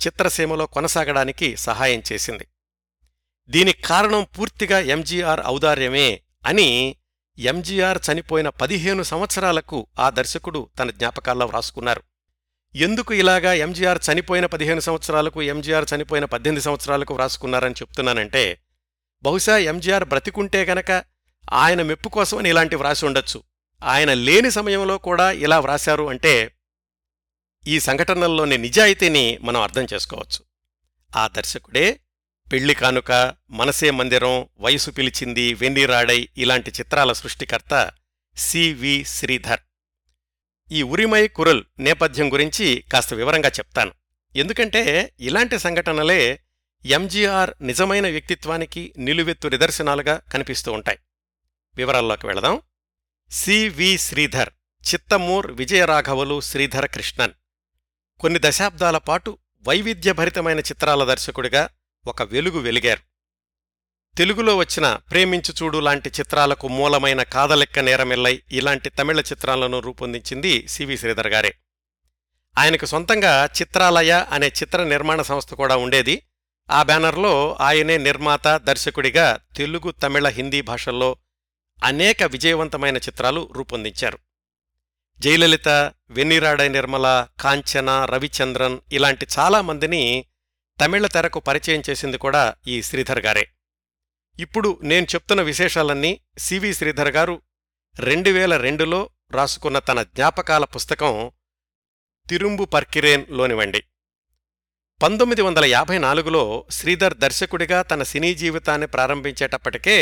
చిత్రసీమలో కొనసాగడానికి సహాయం చేసింది. దీనికి కారణం పూర్తిగా ఎంజీఆర్ ఔదార్యమే అని ఎంజీఆర్ చనిపోయిన 15 సంవత్సరాలకు ఆ దర్శకుడు తన జ్ఞాపకాల్లో వ్రాసుకున్నారు. ఎందుకు ఇలాగా ఎంజీఆర్ చనిపోయిన 15 సంవత్సరాలకు ఎంజీఆర్ చనిపోయిన 18 సంవత్సరాలకు వ్రాసుకున్నారని చెప్తున్నానంటే, బహుశా ఎంజీఆర్ బ్రతికుంటే గనక ఆయన మెప్పు కోసమని ఇలాంటి వ్రాసి ఉండొచ్చు. ఆయన లేని సమయంలో కూడా ఇలా వ్రాశారు అంటే ఈ సంఘటనల్లోని నిజాయితీని మనం అర్థం చేసుకోవచ్చు. ఆ దర్శకుడే పెళ్లి కానుక, మనసే మందిరం, వయసు పిలిచింది, వెన్నీరాడై ఇలాంటి చిత్రాల సృష్టికర్త సివి శ్రీధర్. ఈ ఉరిమై కురుల్ నేపథ్యం గురించి కాస్త వివరంగా చెప్తాను. ఎందుకంటే ఇలాంటి సంఘటనలే ఎంజీఆర్ నిజమైన వ్యక్తిత్వానికి నిలువెత్తు నిదర్శనాలుగా కనిపిస్తూ ఉంటాయి. వివరాల్లోకి వెళదాం. సివి శ్రీధర్, చిత్తమూర్ విజయరాఘవలు శ్రీధర్ కృష్ణన్ కొన్ని దశాబ్దాల పాటు వైవిధ్యభరితమైన చిత్రాల దర్శకుడిగా ఒక వెలుగు వెలిగారు. తెలుగులో వచ్చిన ప్రేమించు చూడు లాంటి చిత్రాలకు మూలమైన కాదలెక్క నేరమెల్లై ఇలాంటి తమిళ చిత్రాలను రూపొందించింది సివి శ్రీధర్ గారే. ఆయనకు సొంతంగా చిత్రాలయ అనే చిత్ర నిర్మాణ సంస్థ కూడా ఉండేది. ఆ బ్యానర్లో ఆయనే నిర్మాత, దర్శకుడిగా తెలుగు, తమిళ, హిందీ భాషల్లో అనేక విజయవంతమైన చిత్రాలు రూపొందించారు. జయలలిత, వెన్నీరాడై నిర్మల, కాంచన, రవిచంద్రన్ ఇలాంటి చాలామందిని తమిళ తెరకు పరిచయం చేసింది కూడా ఈ శ్రీధర్ గారే. ఇప్పుడు నేను చెప్తున్న విశేషాలన్నీ సివి శ్రీధర్ గారు 2002లో రాసుకున్న తన జ్ఞాపకాల పుస్తకం తిరుంబు పర్కిరేన్ లోనివండి. 1954లో శ్రీధర్ దర్శకుడిగా తన సినీ జీవితాన్ని ప్రారంభించేటప్పటికే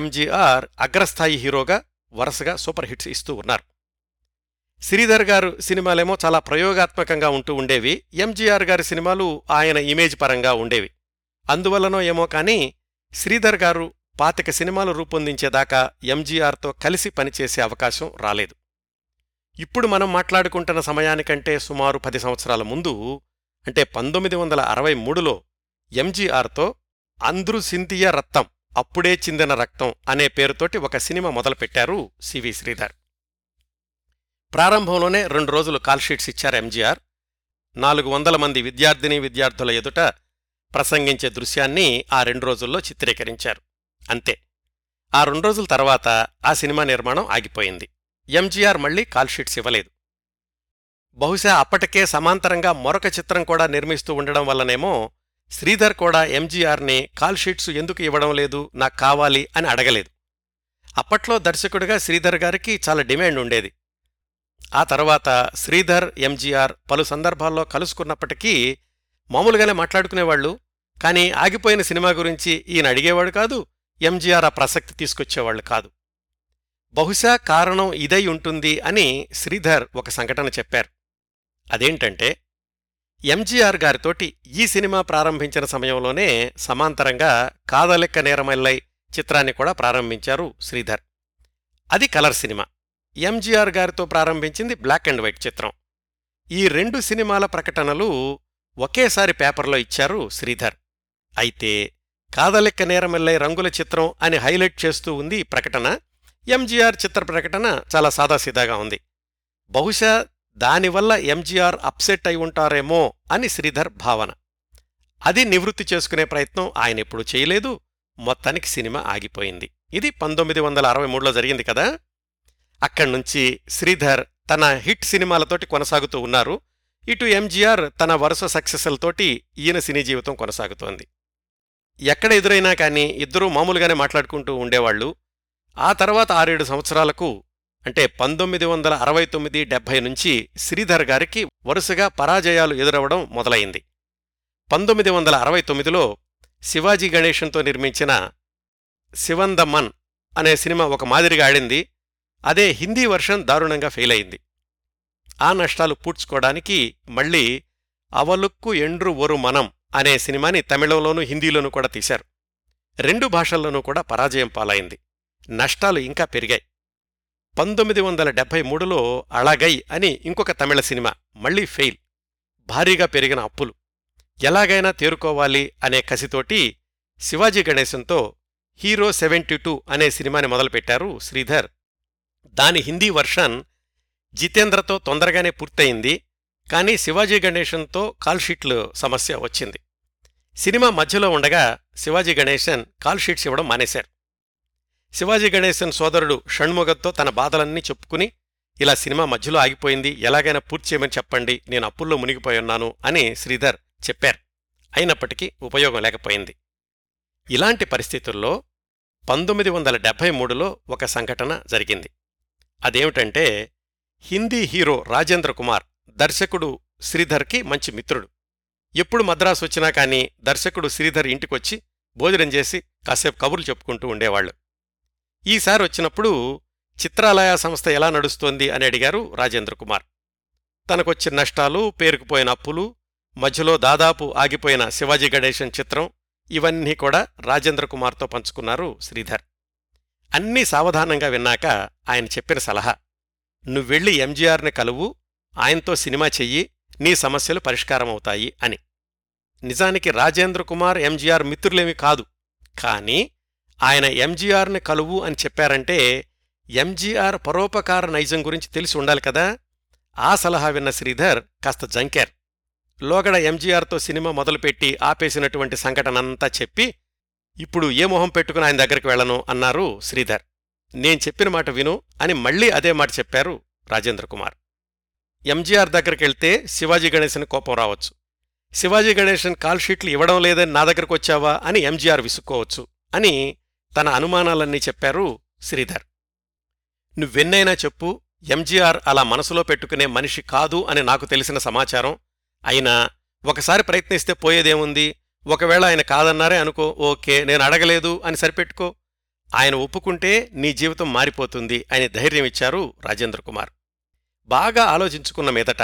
ఎంజీఆర్ అగ్రస్థాయి హీరోగా వరుసగా సూపర్ హిట్స్ ఇస్తూ ఉన్నారు. శ్రీధర్ గారు సినిమాలేమో చాలా ప్రయోగాత్మకంగా ఉంటూ ఉండేవి. ఎంజీఆర్ గారి సినిమాలు ఆయన ఇమేజ్ పరంగా ఉండేవి. అందువల్లనో ఏమో కానీ శ్రీధర్ గారు 25 సినిమాలు రూపొందించేదాకా ఎంజీఆర్తో కలిసి పనిచేసే అవకాశం రాలేదు. ఇప్పుడు మనం మాట్లాడుకుంటున్న సమయానికంటే సుమారు 10 సంవత్సరాల ముందు, అంటే 1963లో ఎంజీఆర్తో అంద్రు సింధియ రత్తం, అప్పుడే చిందిన రక్తం అనే పేరుతోటి ఒక సినిమా మొదలుపెట్టారు సివి శ్రీధర్. ప్రారంభంలోనే 2 రోజులు కాల్షీట్స్ ఇచ్చారు ఎంజీఆర్. 400 మంది విద్యార్థినీ విద్యార్థుల ఎదుట ప్రసంగించే దృశ్యాన్ని ఆ 2 రోజుల్లో చిత్రీకరించారు. అంతే. ఆ 2 రోజుల తర్వాత ఆ సినిమా నిర్మాణం ఆగిపోయింది. ఎంజీఆర్ మళ్లీ కాల్షీట్స్ ఇవ్వలేదు. బహుశా అప్పటికే సమాంతరంగా మరొక చిత్రం కూడా నిర్మిస్తూ ఉండడం వల్లనేమో శ్రీధర్ కూడా ఎంజీఆర్ని కాల్షీట్సు ఎందుకు ఇవ్వడం లేదు, నాకు కావాలి అని అడగలేదు. అప్పట్లో దర్శకుడిగా శ్రీధర్ గారికి చాలా డిమాండ్ ఉండేది. ఆ తర్వాత శ్రీధర్, ఎంజీఆర్ పలు సందర్భాల్లో కలుసుకున్నప్పటికీ మామూలుగానే మాట్లాడుకునేవాళ్లు. కానీ ఆగిపోయిన సినిమా గురించి ఈయన అడిగేవాడు కాదు, ఎంజీఆర్ ఆ ప్రసక్తి తీసుకొచ్చేవాళ్లు కాదు. బహుశా కారణం ఇదై ఉంటుంది అని శ్రీధర్ ఒక సంఘటన చెప్పారు. అదేంటంటే, ఎంజీఆర్ గారితోటి ఈ సినిమా ప్రారంభించిన సమయంలోనే సమాంతరంగా కాదలెక్క నేరమెల్లై చిత్రాన్ని కూడా ప్రారంభించారు శ్రీధర్. అది కలర్ సినిమా. ఎంజీఆర్ గారితో ప్రారంభించింది బ్లాక్ అండ్ వైట్ చిత్రం. ఈ 2 సినిమాల ప్రకటనలు ఒకేసారి పేపర్లో ఇచ్చారు శ్రీధర్. అయితే కాదలెక్క నేరమెల్లై రంగుల చిత్రం అని హైలైట్ చేస్తూ ఉంది ప్రకటన. ఎంజీఆర్ చిత్ర ప్రకటన చాలా సాదాసీదాగా ఉంది. బహుశా దానివల్ల ఎంజీఆర్ అప్సెట్ అయి ఉంటారేమో అని శ్రీధర్ భావన. అది నివృత్తి చేసుకునే ప్రయత్నం ఆయన ఎప్పుడు చేయలేదు. మొత్తానికి సినిమా ఆగిపోయింది. ఇది 1963లో జరిగింది కదా. అక్కడ్నుంచి శ్రీధర్ తన హిట్ సినిమాలతోటి కొనసాగుతూ ఉన్నారు. ఇటు ఎంజీఆర్ తన వరుస సక్సెస్లతోటి ఈయన సినీ జీవితం కొనసాగుతోంది. ఎక్కడ ఎదురైనా కానీ ఇద్దరూ మామూలుగానే మాట్లాడుకుంటూ ఉండేవాళ్లు. ఆ తర్వాత 6-7 సంవత్సరాలకు, అంటే 1969-70 నుంచి శ్రీధర్ గారికి వరుసగా పరాజయాలు ఎదురవడం మొదలైంది. 1969లో శివాజీ గణేశన్తో నిర్మించిన శివందమన్ అనే సినిమా ఒక మాదిరిగా ఆడింది. అదే హిందీ వర్షన్ దారుణంగా ఫెయిలయింది. ఆ నష్టాలు పూడ్చుకోవడానికి మళ్లీ అవలుక్కు ఎండ్రు ఒరు మనం అనే సినిమాని తమిళంలోనూ హిందీలోనూ కూడా తీశారు. రెండు భాషల్లోనూ కూడా పరాజయం పాలైంది. నష్టాలు ఇంకా పెరిగాయి. 1973లో అళగై అని ఇంకొక తమిళ సినిమా మళ్లీ ఫెయిల్. భారీగా పెరిగిన అప్పులు ఎలాగైనా తేరుకోవాలి అనే కసితోటి శివాజీ గణేశన్తో హీరో 72 అనే సినిమాని మొదలుపెట్టారు శ్రీధర్. దాని హిందీ వర్షన్ జితేంద్రతో తొందరగానే పూర్తయింది. కానీ శివాజీ గణేశన్తో కాల్షీట్లు సమస్య వచ్చింది. సినిమా మధ్యలో ఉండగా శివాజీ గణేశన్ కాల్షీట్స్ ఇవ్వడం మానేశారు. శివాజీ గణేశన్ సోదరుడు షణ్ముగంతో తన బాధలన్నీ చెప్పుకుని, ఇలా సినిమా మధ్యలో ఆగిపోయింది, ఎలాగైనా పూర్తి చేయమని చెప్పండి, నేను అప్పుల్లో మునిగిపోయున్నాను అని శ్రీధర్ చెప్పారు. అయినప్పటికీ ఉపయోగం లేకపోయింది. ఇలాంటి పరిస్థితుల్లో 1973లో ఒక సంఘటన జరిగింది. అదేమిటంటే, హిందీ హీరో రాజేంద్ర కుమార్ దర్శకుడు శ్రీధర్కి మంచి మిత్రుడు. ఎప్పుడు మద్రాసు వచ్చినా కానీ దర్శకుడు శ్రీధర్ ఇంటికొచ్చి భోజనం చేసి కాసేపు కబుర్లు చెప్పుకుంటూ ఉండేవాళ్లు. ఈసారి వచ్చినప్పుడు చిత్రాలయ సంస్థ ఎలా నడుస్తోంది అని అడిగారు రాజేంద్ర కుమార్. తనకొచ్చిన నష్టాలు, పేరుకుపోయిన అప్పులు, మధ్యలో దాదాపు ఆగిపోయిన శివాజీ గణేశన్ చిత్రం, ఇవన్నీ కూడా రాజేంద్ర కుమార్తో పంచుకున్నారు శ్రీధర్. అన్నీ సావధానంగా విన్నాక ఆయన చెప్పిన సలహా, నువ్వెళ్ళి ఎంజీఆర్ని కలువు, ఆయనతో సినిమా చెయ్యి, నీ సమస్యలు పరిష్కారమవుతాయి అని. నిజానికి రాజేంద్ర కుమార్ ఎంజీఆర్ మిత్రులేమీ కాదు. కానీ ఆయన ఎంజీఆర్ని కలువు అని చెప్పారంటే ఎంజీఆర్ పరోపకార నైజం గురించి తెలిసి ఉండాలి కదా. ఆ సలహా విన్న శ్రీధర్ కాస్త జంకారు. లోగడ ఎంజీఆర్తో సినిమా మొదలుపెట్టి ఆపేసినటువంటి సంఘటనంతా చెప్పి, ఇప్పుడు ఏ మొహం పెట్టుకుని ఆయన దగ్గరికి వెళ్ళను అన్నారు శ్రీధర్. నేను చెప్పిన మాట విను అని మళ్లీ అదే మాట చెప్పారు రాజేంద్ర కుమార్. ఎంజీఆర్ దగ్గరికెళ్తే శివాజీ గణేశన్ కోపం రావచ్చు, శివాజీ గణేశన్ కాల్షీట్లు ఇవ్వడం లేదని నా దగ్గరకు వచ్చావా అని ఎంజీఆర్ విసుక్కోవచ్చు అని తన అనుమానాలన్నీ చెప్పారు శ్రీధర్. నువ్వెన్నైనా చెప్పు, ఎంజీఆర్ అలా మనసులో పెట్టుకునే మనిషి కాదు అని నాకు తెలిసిన సమాచారం. అయినా ఒకసారి ప్రయత్నిస్తే పోయేదేముంది, ఒకవేళ ఆయన కాదన్నారే అనుకో, ఓకే నేను అడగలేదు అని సరిపెట్టుకో, ఆయన ఒప్పుకుంటే నీ జీవితం మారిపోతుంది అని ధైర్యం ఇచ్చారు రాజేంద్ర కుమార్. బాగా ఆలోచించుకున్న మీదట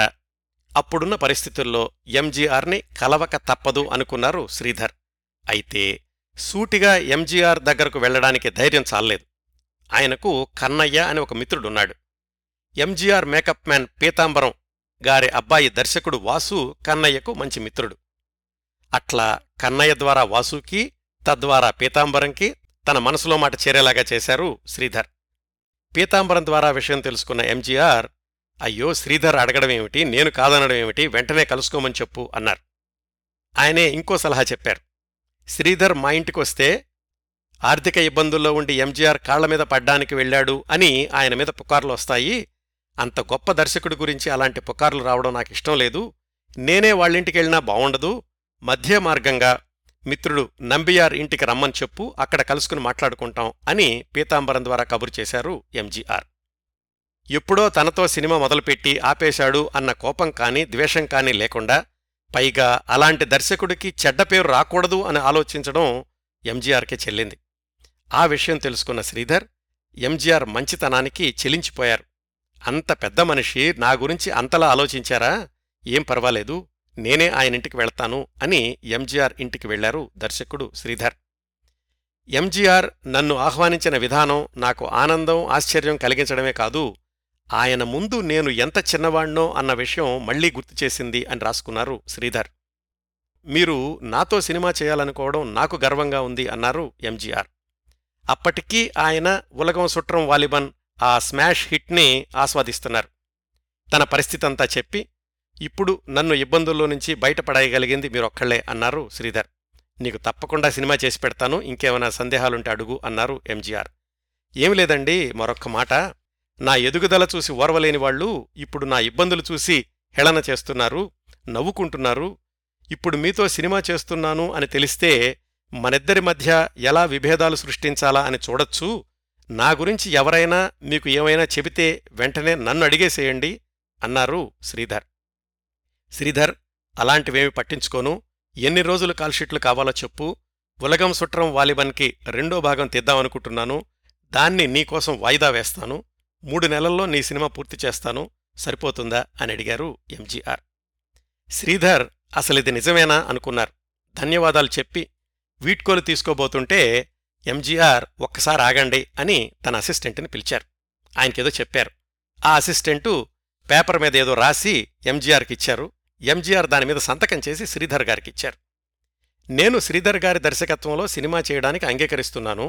అప్పుడున్న పరిస్థితుల్లో ఎంజీఆర్ని కలవక తప్పదు అనుకున్నారు శ్రీధర్. అయితే సూటిగా ఎంజీఆర్ దగ్గరకు వెళ్లడానికి ధైర్యం చాలలేదు. ఆయనకు కన్నయ్య అని ఒక మిత్రుడున్నాడు. ఎంజీఆర్ మేకప్ మ్యాన్ పీతాంబరం గారి అబ్బాయి దర్శకుడు వాసు కన్నయ్యకు మంచి మిత్రుడు. అట్లా కన్నయ్య ద్వారా వాసుకి, తద్వారా పీతాంబరంకి తన మనసులో మాట చేరేలాగా చేశారు శ్రీధర్. పీతాంబరం ద్వారా విషయం తెలుసుకున్న ఎంజీఆర్, అయ్యో శ్రీధర్ అడగడమేమిటి, నేను కాదనడమేమిటి, వెంటనే కలుసుకోమని చెప్పు అన్నారు. ఆయనే ఇంకో సలహా చెప్పారు. శ్రీధర్ మా ఇంటికొస్తే ఆర్థిక ఇబ్బందుల్లో ఉండి ఎంజీఆర్ కాళ్ల మీద పడ్డానికి వెళ్లాడు అని ఆయన మీద పుకార్లు వస్తాయి. అంత గొప్ప దర్శకుడి గురించి అలాంటి పుకార్లు రావడం నాకు ఇష్టం లేదు. నేనే వాళ్ళింటికెళ్ళినా బావుండదు. మధ్య మార్గంగా మిత్రుడు నంబియార్ ఇంటికి రమ్మని చెప్పు, అక్కడ కలుసుకుని మాట్లాడుకుంటాం అని పీతాంబరం ద్వారా కబురు చేశారు ఎంజీఆర్. ఎప్పుడో తనతో సినిమా మొదలుపెట్టి ఆపేశాడు అన్న కోపం కానీ ద్వేషం కానీ లేకుండా, పైగా అలాంటి దర్శకుడికి చెడ్డ పేరు రాకూడదు అని ఆలోచించడం ఎంజీఆర్కే చెల్లింది. ఆ విషయం తెలుసుకున్న శ్రీధర్ ఎంజీఆర్ మంచితనానికి చెలించిపోయారు. అంత పెద్ద మనిషి నా గురించి అంతలా ఆలోచించారా, ఏం పర్వాలేదు, నేనే ఆయనింటికి వెళ్తాను అని ఎంజీఆర్ ఇంటికి వెళ్లారు దర్శకుడు శ్రీధర్. ఎంజీఆర్ నన్ను ఆహ్వానించిన విధానం నాకు ఆనందం, ఆశ్చర్యం కలిగించడమే కాదు, ఆయన ముందు నేను ఎంత చిన్నవాణ్ణో అన్న విషయం మళ్లీ గుర్తుచేసింది అని రాసుకున్నారు శ్రీధర్. మీరు నాతో సినిమా చేయాలనుకోవడం నాకు గర్వంగా ఉంది అన్నారు ఎంజీఆర్. అప్పటికీ ఆయన ఉలగం సుట్రం వాలిబన్ ఆ స్మాష్ హిట్ని ఆస్వాదిస్తున్నారు. తన పరిస్థితంతా చెప్పి, ఇప్పుడు నన్ను ఇబ్బందుల్లో నుంచి బయటపడేయగలిగింది మీరొక్కళ్లే అన్నారు శ్రీధర్. నీకు తప్పకుండా సినిమా చేసి పెడతాను, ఇంకేమైనా సందేహాలుంటే అడుగు అన్నారు ఎంజీఆర్. ఏం లేదండి, మరొక్క మాట, నా ఎదుగుదల చూసి ఓర్వలేనివాళ్లు ఇప్పుడు నా ఇబ్బందులు చూసి హేళన చేస్తున్నారు, నవ్వుకుంటున్నారు. ఇప్పుడు మీతో సినిమా చేస్తున్నాను అని తెలిస్తే మనిద్దరి మధ్య ఎలా విభేదాలు సృష్టించాలా అని చూడొచ్చు. నా గురించి ఎవరైనా మీకు ఏమైనా చెబితే వెంటనే నన్ను అడిగేసేయండి అన్నారు శ్రీధర్. శ్రీధర్ అలాంటివేమి పట్టించుకోను, ఎన్ని రోజులు కాల్షీట్లు కావాలో చెప్పు, ఉలగం సుట్రం వాలిబన్కి 2వ భాగం తెద్దామనుకుంటున్నాను, దాన్ని నీకోసం వాయిదా వేస్తాను, 3 నెలల్లో నీ సినిమా పూర్తి చేస్తాను, సరిపోతుందా అని అడిగారు ఎంజీఆర్. శ్రీధర్ అసలిది నిజమేనా అనుకున్నారు. ధన్యవాదాలు చెప్పి వీడ్కోలు తీసుకోబోతుంటే ఎంజీఆర్ ఒక్కసారి ఆగండి అని తన అసిస్టెంట్ని పిలిచారు. ఆయనకేదో చెప్పారు. ఆ అసిస్టెంటు పేపర్ మీద ఏదో రాసి ఎంజీఆర్కిచ్చారు. ఎంజీఆర్ దానిమీద సంతకం చేసి శ్రీధర్ గారికిచ్చారు. నేను శ్రీధర్ గారి దర్శకత్వంలో సినిమా చేయడానికి అంగీకరిస్తున్నాను,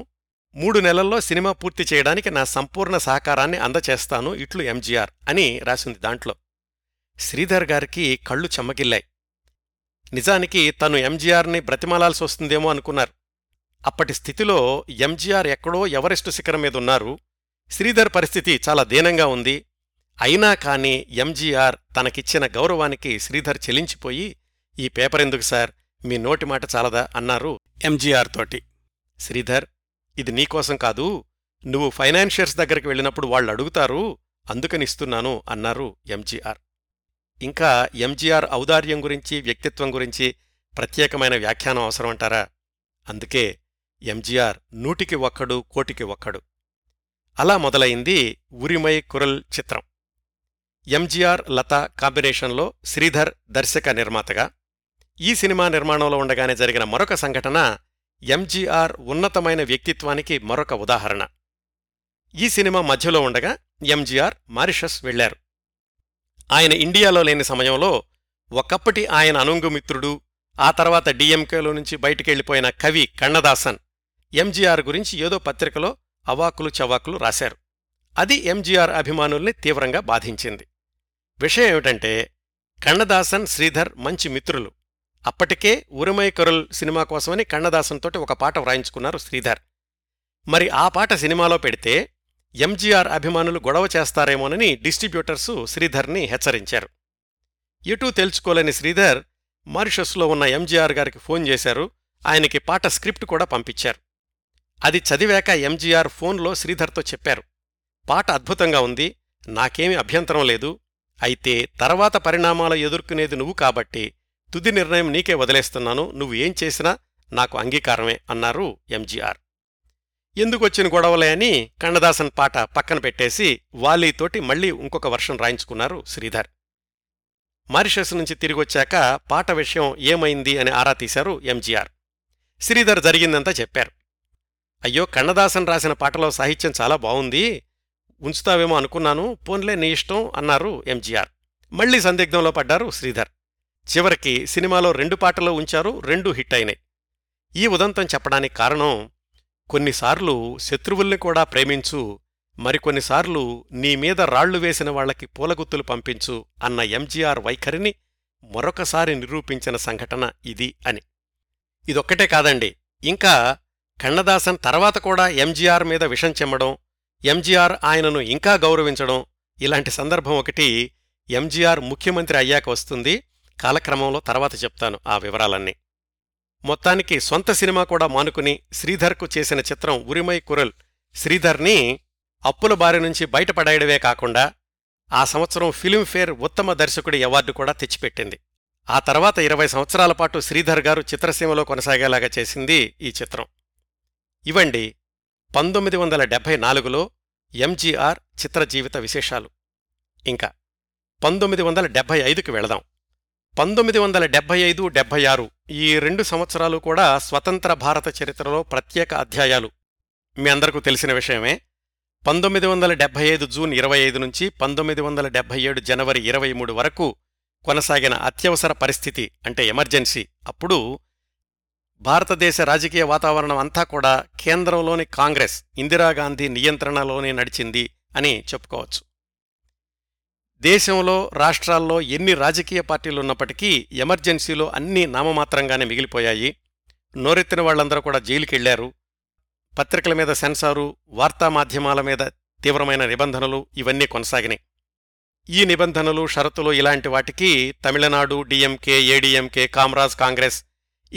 3 నెలల్లో సినిమా పూర్తి చేయడానికి నా సంపూర్ణ సహకారాన్ని అందచేస్తాను, ఇట్లు ఎంజీఆర్ అని రాసింది దాంట్లో. శ్రీధర్ గారికి కళ్ళు చెమ్మగిల్లాయి. నిజానికి తను ఎంజీఆర్ని బ్రతిమాలాల్సి వస్తుందేమో అనుకున్నారు. అప్పటి స్థితిలో ఎంజీఆర్ ఎక్కడో ఎవరెస్టు శిఖరం మీదున్నారు. శ్రీధర్ పరిస్థితి చాలా దీనంగా ఉంది. అయినా కాని ఎంజీఆర్ తనకిచ్చిన గౌరవానికి శ్రీధర్ చెలించిపోయి, ఈ పేపర్ ఎందుకు సార్, మీ నోటి మాట చాలదా అన్నారు ఎంజీఆర్ తోటి. శ్రీధర్, ఇది నీకోసం కాదు, నువ్వు ఫైనాన్షియర్స్ దగ్గరికి వెళ్ళినప్పుడు వాళ్ళు అడుగుతారు, అందుకనిస్తున్నాను అన్నారు ఎంజీఆర్. ఇంకా ఎంజీఆర్ ఔదార్యం గురించి, వ్యక్తిత్వం గురించి ప్రత్యేకమైన వ్యాఖ్యానం అవసరమంటారా? అందుకే ఎంజీఆర్ 100కి 1 కోటికి 1. అలా మొదలైంది ఉరిమై కురల్ చిత్రం. ఎంజీఆర్ లతా కాంబినేషన్లో శ్రీధర్ దర్శక నిర్మాతగా. ఈ సినిమా నిర్మాణంలో ఉండగానే జరిగిన మరొక సంఘటన ఎంజీఆర్ ఉన్నతమైన వ్యక్తిత్వానికి మరొక ఉదాహరణ. ఈ సినిమా మధ్యలో ఉండగా ఎంజీఆర్ మారిషస్ వెళ్లారు. ఆయన ఇండియాలో లేని సమయంలో ఒకప్పటి ఆయన అనుంగుమిత్రుడు, ఆ తర్వాత డీఎంకేలో నుంచి బయటికెళ్లిపోయిన కవి కన్నదాసన్ ఎంజీఆర్ గురించి ఏదో పత్రికలో అవాకులు చవాకులు రాశారు. అది ఎంజీఆర్ అభిమానుల్ని తీవ్రంగా బాధించింది. విషయం ఏమిటంటే, కన్నదాసన్ శ్రీధర్ మంచి మిత్రులు. అప్పటికే ఉరిమై కురల్ సినిమా కోసమని కన్నదాసన్ తోటి ఒక పాట వ్రాయించుకున్నారు శ్రీధర్. మరి ఆ పాట సినిమాలో పెడితే ఎంజీఆర్ అభిమానులు గొడవ చేస్తారేమోనని డిస్ట్రిబ్యూటర్సు శ్రీధర్ని హెచ్చరించారు. ఎటూ తెలుసుకోలేని శ్రీధర్ మారిషస్లో ఉన్న ఎంజీఆర్ గారికి ఫోన్ చేశారు. ఆయనకి పాట స్క్రిప్ట్ కూడా పంపించారు. అది చదివాక ఎంజీఆర్ ఫోన్లో శ్రీధర్తో చెప్పారు, పాట అద్భుతంగా ఉంది, నాకేమీ అభ్యంతరం లేదు, అయితే తర్వాత పరిణామాలు ఎదుర్కొనేది నువ్వు కాబట్టి తుది నిర్ణయం నీకే వదిలేస్తున్నాను, నువ్వు ఏం చేసినా నాకు అంగీకారమే అన్నారు ఎంజీఆర్. ఎందుకొచ్చిన గొడవలే అని కన్నదాసన్ పాట పక్కన పెట్టేసి వాలీతోటి మళ్లీ ఇంకొక వర్షన్ రాయించుకున్నారు శ్రీధర్. మారిషస్ నుంచి తిరిగొచ్చాక పాట విషయం ఏమైంది అని ఆరా తీశారు ఎంజీఆర్. శ్రీధర్ జరిగిందంతా చెప్పారు. అయ్యో, కన్నదాసన్ రాసిన పాటలో సాహిత్యం చాలా బావుంది, ఉంచుతావేమో అనుకున్నాను, పోన్లే నీ ఇష్టం అన్నారు ఎంజీఆర్. మళ్లీ సందిగ్ధంలో పడ్డారు శ్రీధర్. చివరికి సినిమాలో 2 పాటలు ఉంచారు, 2 హిట్ అయినాయి. ఈ ఉదంతం చెప్పడానికి కారణం, కొన్నిసార్లు శత్రువుల్ని కూడా ప్రేమించు, మరికొన్నిసార్లు నీమీద రాళ్లు వేసిన వాళ్లకి పూలగుత్తులు పంపించు అన్న ఎంజీఆర్ వైఖరిని మరొకసారి నిరూపించిన సంఘటన ఇది అని. ఇదొక్కటే కాదండి, ఇంకా కన్నదాసన్ తర్వాత కూడా ఎంజీఆర్ మీద విషం చెమ్మడం, ఎంజీఆర్ ఆయనను ఇంకా గౌరవించడం, ఇలాంటి సందర్భం ఒకటి ఎంజీఆర్ ముఖ్యమంత్రి అయ్యాక వస్తుంది. కాలక్రమంలో తర్వాత చెప్తాను ఆ వివరాలన్నీ. మొత్తానికి సొంత సినిమా కూడా మానుకుని శ్రీధర్కు చేసిన చిత్రం ఉరిమై కురల్ శ్రీధర్ని అప్పుల బారి నుంచి బయటపడేయడమే కాకుండా ఆ సంవత్సరం ఫిలింఫేర్ ఉత్తమ దర్శకుడి అవార్డు కూడా తెచ్చిపెట్టింది. ఆ తర్వాత 20 సంవత్సరాల పాటు శ్రీధర్ గారు చిత్రసీమలో కొనసాగేలాగా చేసింది ఈ చిత్రం. ఇవండి 1974లో ఎంజీఆర్ చిత్రజీవిత విశేషాలు. ఇంకా 1975కి వెళదాం. 1975, 76 ఈ 2 సంవత్సరాలు కూడా స్వతంత్ర భారత చరిత్రలో ప్రత్యేక అధ్యాయాలు. మీ అందరికీ తెలిసిన విషయమే. 1975 జూన్ 25 నుంచి 1977 జనవరి 23 వరకు కొనసాగిన అత్యవసర పరిస్థితి అంటే ఎమర్జెన్సీ. అప్పుడు భారతదేశ రాజకీయ వాతావరణం అంతా కూడా కేంద్రంలోని కాంగ్రెస్, ఇందిరాగాంధీ నియంత్రణలోనే నడిచింది అని చెప్పుకోవచ్చు. దేశంలో, రాష్ట్రాల్లో ఎన్ని రాజకీయ పార్టీలున్నప్పటికీ ఎమర్జెన్సీలో అన్నీ నామమాత్రంగానే మిగిలిపోయాయి. నోరెత్తిన వాళ్లందరూ కూడా జైలుకెళ్లారు. పత్రికల మీద సెన్సారు, వార్తామాధ్యమాల మీద తీవ్రమైన నిబంధనలు, ఇవన్నీ కొనసాగినాయి. ఈ నిబంధనలు, షరతులు ఇలాంటి వాటికి తమిళనాడు డీఎంకే, ఏడీఎంకే, కామ్రాజ్ కాంగ్రెస్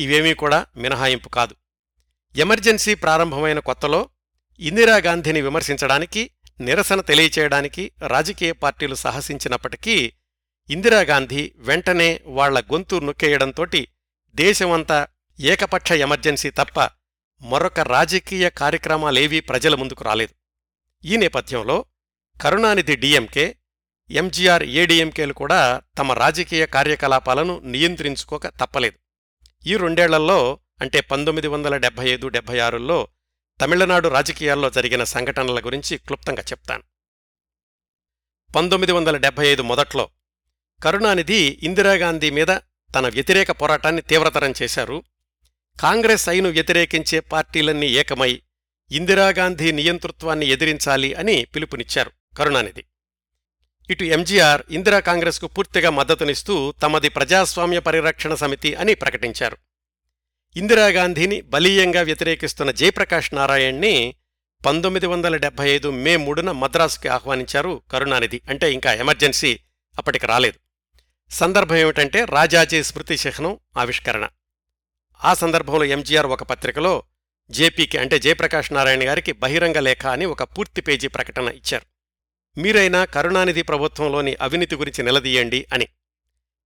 ఇవేమీ కూడా మినహాయింపు కాదు. ఎమర్జెన్సీ ప్రారంభమైన కొత్తలో ఇందిరాగాంధీని విమర్శించడానికి, నిరసన తెలియచేయడానికి రాజకీయ పార్టీలు సాహసించినప్పటికీ ఇందిరాగాంధీ వెంటనే వాళ్ల గొంతు నొక్కేయడంతోటి దేశమంతా ఏకపక్ష ఎమర్జెన్సీ తప్ప మరొక రాజకీయ కార్యక్రమాలేవీ ప్రజల ముందుకు రాలేదు. ఈ నేపథ్యంలో కరుణానిధి డిఎంకే, ఎంజీఆర్ ఏడీఎంకేలు కూడా తమ రాజకీయ కార్యకలాపాలను నియంత్రించుకోక తప్పలేదు. ఈ 2 ఏళ్లలో అంటే 1975-76లో తమిళనాడు రాజకీయాల్లో జరిగిన సంఘటనల గురించి క్లుప్తంగా చెప్తాను. 1975 మొదట్లో కరుణానిధి ఇందిరాగాంధీ మీద తన వ్యతిరేక పోరాటాన్ని తీవ్రతరం చేశారు. కాంగ్రెస్ ఐను వ్యతిరేకించే పార్టీలన్నీ ఏకమై ఇందిరాగాంధీ నియంతృత్వాన్ని ఎదిరించాలి అని పిలుపునిచ్చారు కరుణానిధి. ఇటు ఎంజీఆర్ ఇందిరా కాంగ్రెస్కు పూర్తిగా మద్దతునిస్తూ తమది ప్రజాస్వామ్య పరిరక్షణ సమితి అని ప్రకటించారు. ఇందిరాగాంధీని బలీయంగా వ్యతిరేకిస్తున్న జయప్రకాష్ నారాయణ్ని 1975 మే 3న మద్రాసుకి ఆహ్వానించారు కరుణానిధి. అంటే ఇంకా ఎమర్జెన్సీ అప్పటికి రాలేదు. సందర్భం ఏమిటంటే రాజాజీ స్మృతి చిహ్నం ఆవిష్కరణ. ఆ సందర్భంలో ఎంజీఆర్ ఒక పత్రికలో జేపీకి అంటే జయప్రకాష్ నారాయణ గారికి బహిరంగ లేఖ అని ఒక పూర్తి పేజీ ప్రకటన ఇచ్చారు. మీరైనా కరుణానిధి ప్రభుత్వంలోని అవినీతి గురించి నిలదీయండి అని.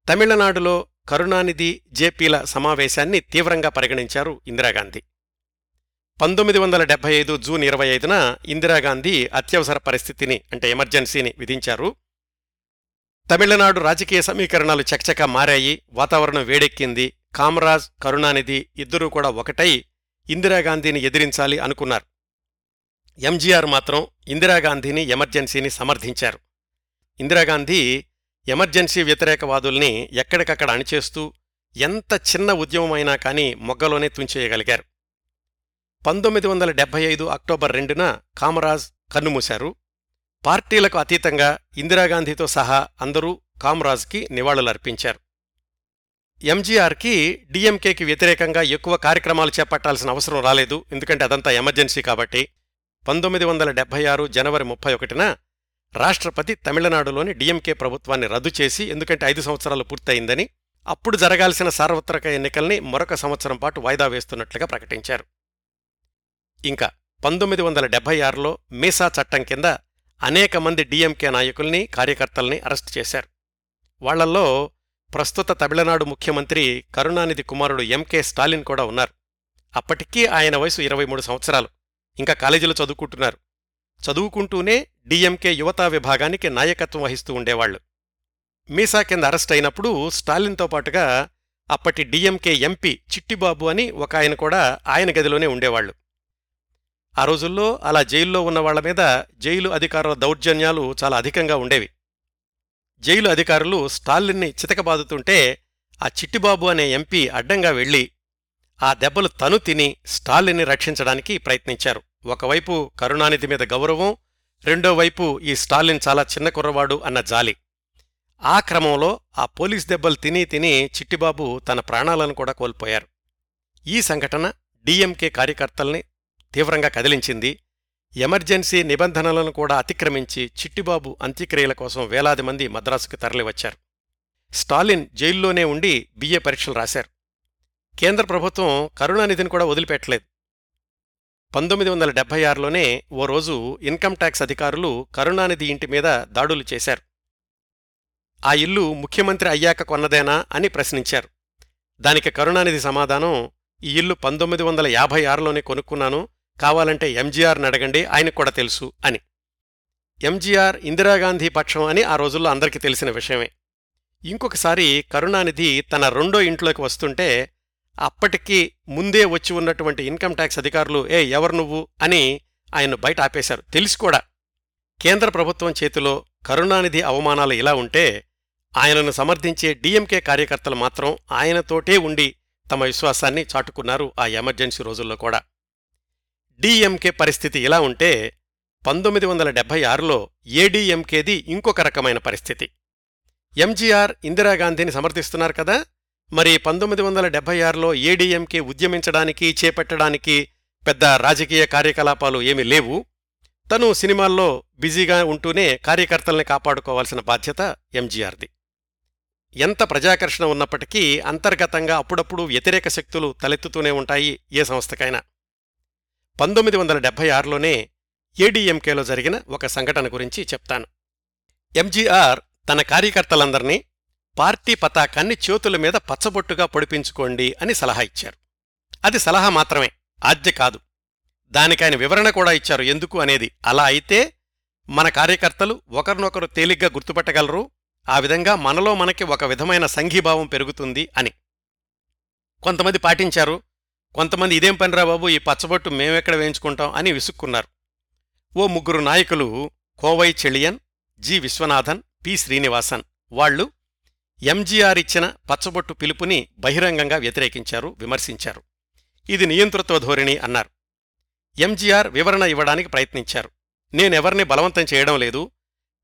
తమిళనాడులో కరుణానిధి జేపీల సమావేశాన్ని తీవ్రంగా పరిగణించారు ఇందిరాగాంధీ. 1975 జూన్ 25న ఇందిరాగాంధీ అత్యవసర పరిస్థితిని అంటే ఎమర్జెన్సీని విధించారు. తమిళనాడు రాజకీయ సమీకరణాలు చకచకా మారాయి, వాతావరణం వేడెక్కింది. కామరాజ్, కరుణానిధి ఇద్దరూ కూడా ఒకటై ఇందిరాగాంధీని ఎదిరించాలి అనుకున్నారు. ఎంజీఆర్ మాత్రం ఇందిరాగాంధీని, ఎమర్జెన్సీని సమర్థించారు. ఇందిరాగాంధీ ఎమర్జెన్సీ వ్యతిరేకవాదుల్ని ఎక్కడికక్కడ అణిచేస్తూ ఎంత చిన్న ఉద్యమమైనా కానీ మొగ్గలోనే తుంచేయగలిగారు. 1975 అక్టోబర్ 2న కామరాజ్ కన్నుమూశారు. పార్టీలకు అతీతంగా ఇందిరాగాంధీతో సహా అందరూ కామరాజ్కి నివాళులర్పించారు. ఎంజీఆర్కి డిఎంకేకి వ్యతిరేకంగా ఎక్కువ కార్యక్రమాలు చేపట్టాల్సిన అవసరం రాలేదు, ఎందుకంటే అదంతా ఎమర్జెన్సీ కాబట్టి. 1976 జనవరి 31న రాష్ట్రపతి తమిళనాడులోని డిఎంకే ప్రభుత్వాన్ని రద్దు చేసి, ఎందుకంటే 5 సంవత్సరాలు పూర్తయిందని, అప్పుడు జరగాల్సిన సార్వత్రిక ఎన్నికల్ని మరొక సంవత్సరం పాటు వాయిదా వేస్తున్నట్లుగా ప్రకటించారు. ఇంకా 1976లో మీసా చట్టం కింద అనేక మంది డిఎంకే నాయకుల్ని, కార్యకర్తల్ని అరెస్టు చేశారు. వాళ్లల్లో ప్రస్తుత తమిళనాడు ముఖ్యమంత్రి కరుణానిధి కుమారుడు ఎంకే స్టాలిన్ కూడా ఉన్నారు. అప్పటికీ ఆయన వయసు 23 సంవత్సరాలు, ఇంకా కాలేజీలో చదువుకుంటున్నారు. చదువుకుంటూనే డిఎంకే యువతా విభాగానికి నాయకత్వం వహిస్తూ ఉండేవాళ్లు. మీసా కింద అరెస్ట్ అయినప్పుడు స్టాలిన్తో పాటుగా అప్పటి డిఎంకే ఎంపీ చిట్టిబాబు అని ఒక ఆయన కూడా ఆయన గదిలోనే ఉండేవాళ్లు. ఆ రోజుల్లో అలా జైల్లో ఉన్నవాళ్ల మీద జైలు అధికారుల దౌర్జన్యాలు చాలా అధికంగా ఉండేవి. జైలు అధికారులు స్టాలిన్ని చితకబాదుతుంటే ఆ చిట్టిబాబు అనే ఎంపీ అడ్డంగా వెళ్లి ఆ దెబ్బలు తను తిని స్టాలిన్ని రక్షించడానికి ప్రయత్నించారు. ఒకవైపు కరుణానిధి మీద గౌరవం, రెండోవైపు ఈ స్టాలిన్ చాలా చిన్న కుర్రవాడు అన్న జాలి. ఆ క్రమంలో ఆ పోలీస్ దెబ్బలు తిని చిట్టిబాబు తన ప్రాణాలను కూడా కోల్పోయారు. ఈ సంఘటన డిఎంకే కార్యకర్తల్ని తీవ్రంగా కదిలించింది. ఎమర్జెన్సీ నిబంధనలను కూడా అతిక్రమించి చిట్టిబాబు అంత్యక్రియల కోసం వేలాది మంది మద్రాసుకు తరలివచ్చారు. స్టాలిన్ జైల్లోనే ఉండి బిఏ పరీక్షలు రాశారు. కేంద్ర ప్రభుత్వం కరుణానిధిని కూడా వదిలిపెట్టలేదు. 1976లోనే ఓ రోజు ఇన్కంట్యాక్స్ అధికారులు కరుణానిధి ఇంటి మీద దాడులు చేశారు. ఆ ఇల్లు ముఖ్యమంత్రి అయ్యాక కొన్నదేనా అని ప్రశ్నించారు. దానికి కరుణానిధి సమాధానం, ఈ ఇల్లు 1956లోనే కొనుక్కున్నాను, కావాలంటే ఎంజీఆర్ని అడగండి, ఆయనకు కూడా తెలుసు అని. ఎంజీఆర్ ఇందిరాగాంధీ పక్షం అని ఆ రోజుల్లో అందరికీ తెలిసిన విషయమే. ఇంకొకసారి కరుణానిధి తన 2వ ఇంట్లోకి వస్తుంటే అప్పటికీ ముందే వచ్చి ఉన్నటువంటి ఇన్కంట్యాక్స్ అధికారులు ఎవరు నువ్వు అని ఆయన్ను బయట ఆపేశారు. తెలిసి కూడా కేంద్ర ప్రభుత్వం చేతిలో కరుణానిధి అవమానాలు ఇలా ఉంటే ఆయనను సమర్థించే డిఎంకే కార్యకర్తలు మాత్రం ఆయనతోటే ఉండి తమ విశ్వాసాన్ని చాటుకున్నారు ఆ ఎమర్జెన్సీ రోజుల్లో కూడా. డిఎంకే పరిస్థితి ఇలా ఉంటే 1976లో ఏడీఎంకేది ఇంకొక రకమైన పరిస్థితి. ఎంజీఆర్ ఇందిరాగాంధీని సమర్థిస్తున్నారు కదా, మరి 1976లో ఏడీఎంకే ఉద్యమించడానికి, చేపట్టడానికి పెద్ద రాజకీయ కార్యకలాపాలు ఏమీ లేవు. తను సినిమాల్లో బిజీగా ఉంటూనే కార్యకర్తల్ని కాపాడుకోవాల్సిన బాధ్యత ఎంజీఆర్ది. ఎంత ప్రజాకర్షణ ఉన్నప్పటికీ అంతర్గతంగా అప్పుడప్పుడు వ్యతిరేక శక్తులు తలెత్తుతూనే ఉంటాయి ఏ సంస్థకైనా. 1976లోనే ఏడీఎంకేలో జరిగిన ఒక సంఘటన గురించి చెప్తాను. ఎంజీఆర్ తన కార్యకర్తలందర్నీ పార్టీ పతాకాన్ని చేతుల మీద పచ్చబొట్టుగా పొడిపించుకోండి అని సలహా ఇచ్చారు. అది సలహా మాత్రమే, ఆజ్ఞ కాదు. దానికైన వివరణ కూడా ఇచ్చారు, ఎందుకు అనేది. అలా అయితే మన కార్యకర్తలు ఒకరినొకరు తేలిగ్గా గుర్తుపట్టగలరు, ఆ విధంగా మనలో మనకి ఒక విధమైన సంఘీభావం పెరుగుతుంది అని. కొంతమంది పాటించారు, కొంతమంది ఇదేం పనిరా బాబు, ఈ పచ్చబొట్టు మేమెక్కడ వేయించుకుంటాం అని విసుక్కున్నారు. ఓ ముగ్గురు నాయకులు కోవై చెళియన్, జి విశ్వనాథన్, పి శ్రీనివాసన్ వాళ్లు ఎంజీఆర్ ఇచ్చిన పచ్చబొట్టు పిలుపుని బహిరంగంగా వ్యతిరేకించారు, విమర్శించారు. ఇది నియంతృత్వ ధోరణి అన్నారు. ఎంజీఆర్ వివరణ ఇవ్వడానికి ప్రయత్నించారు. నేనెవర్ని బలవంతం చేయడం లేదు,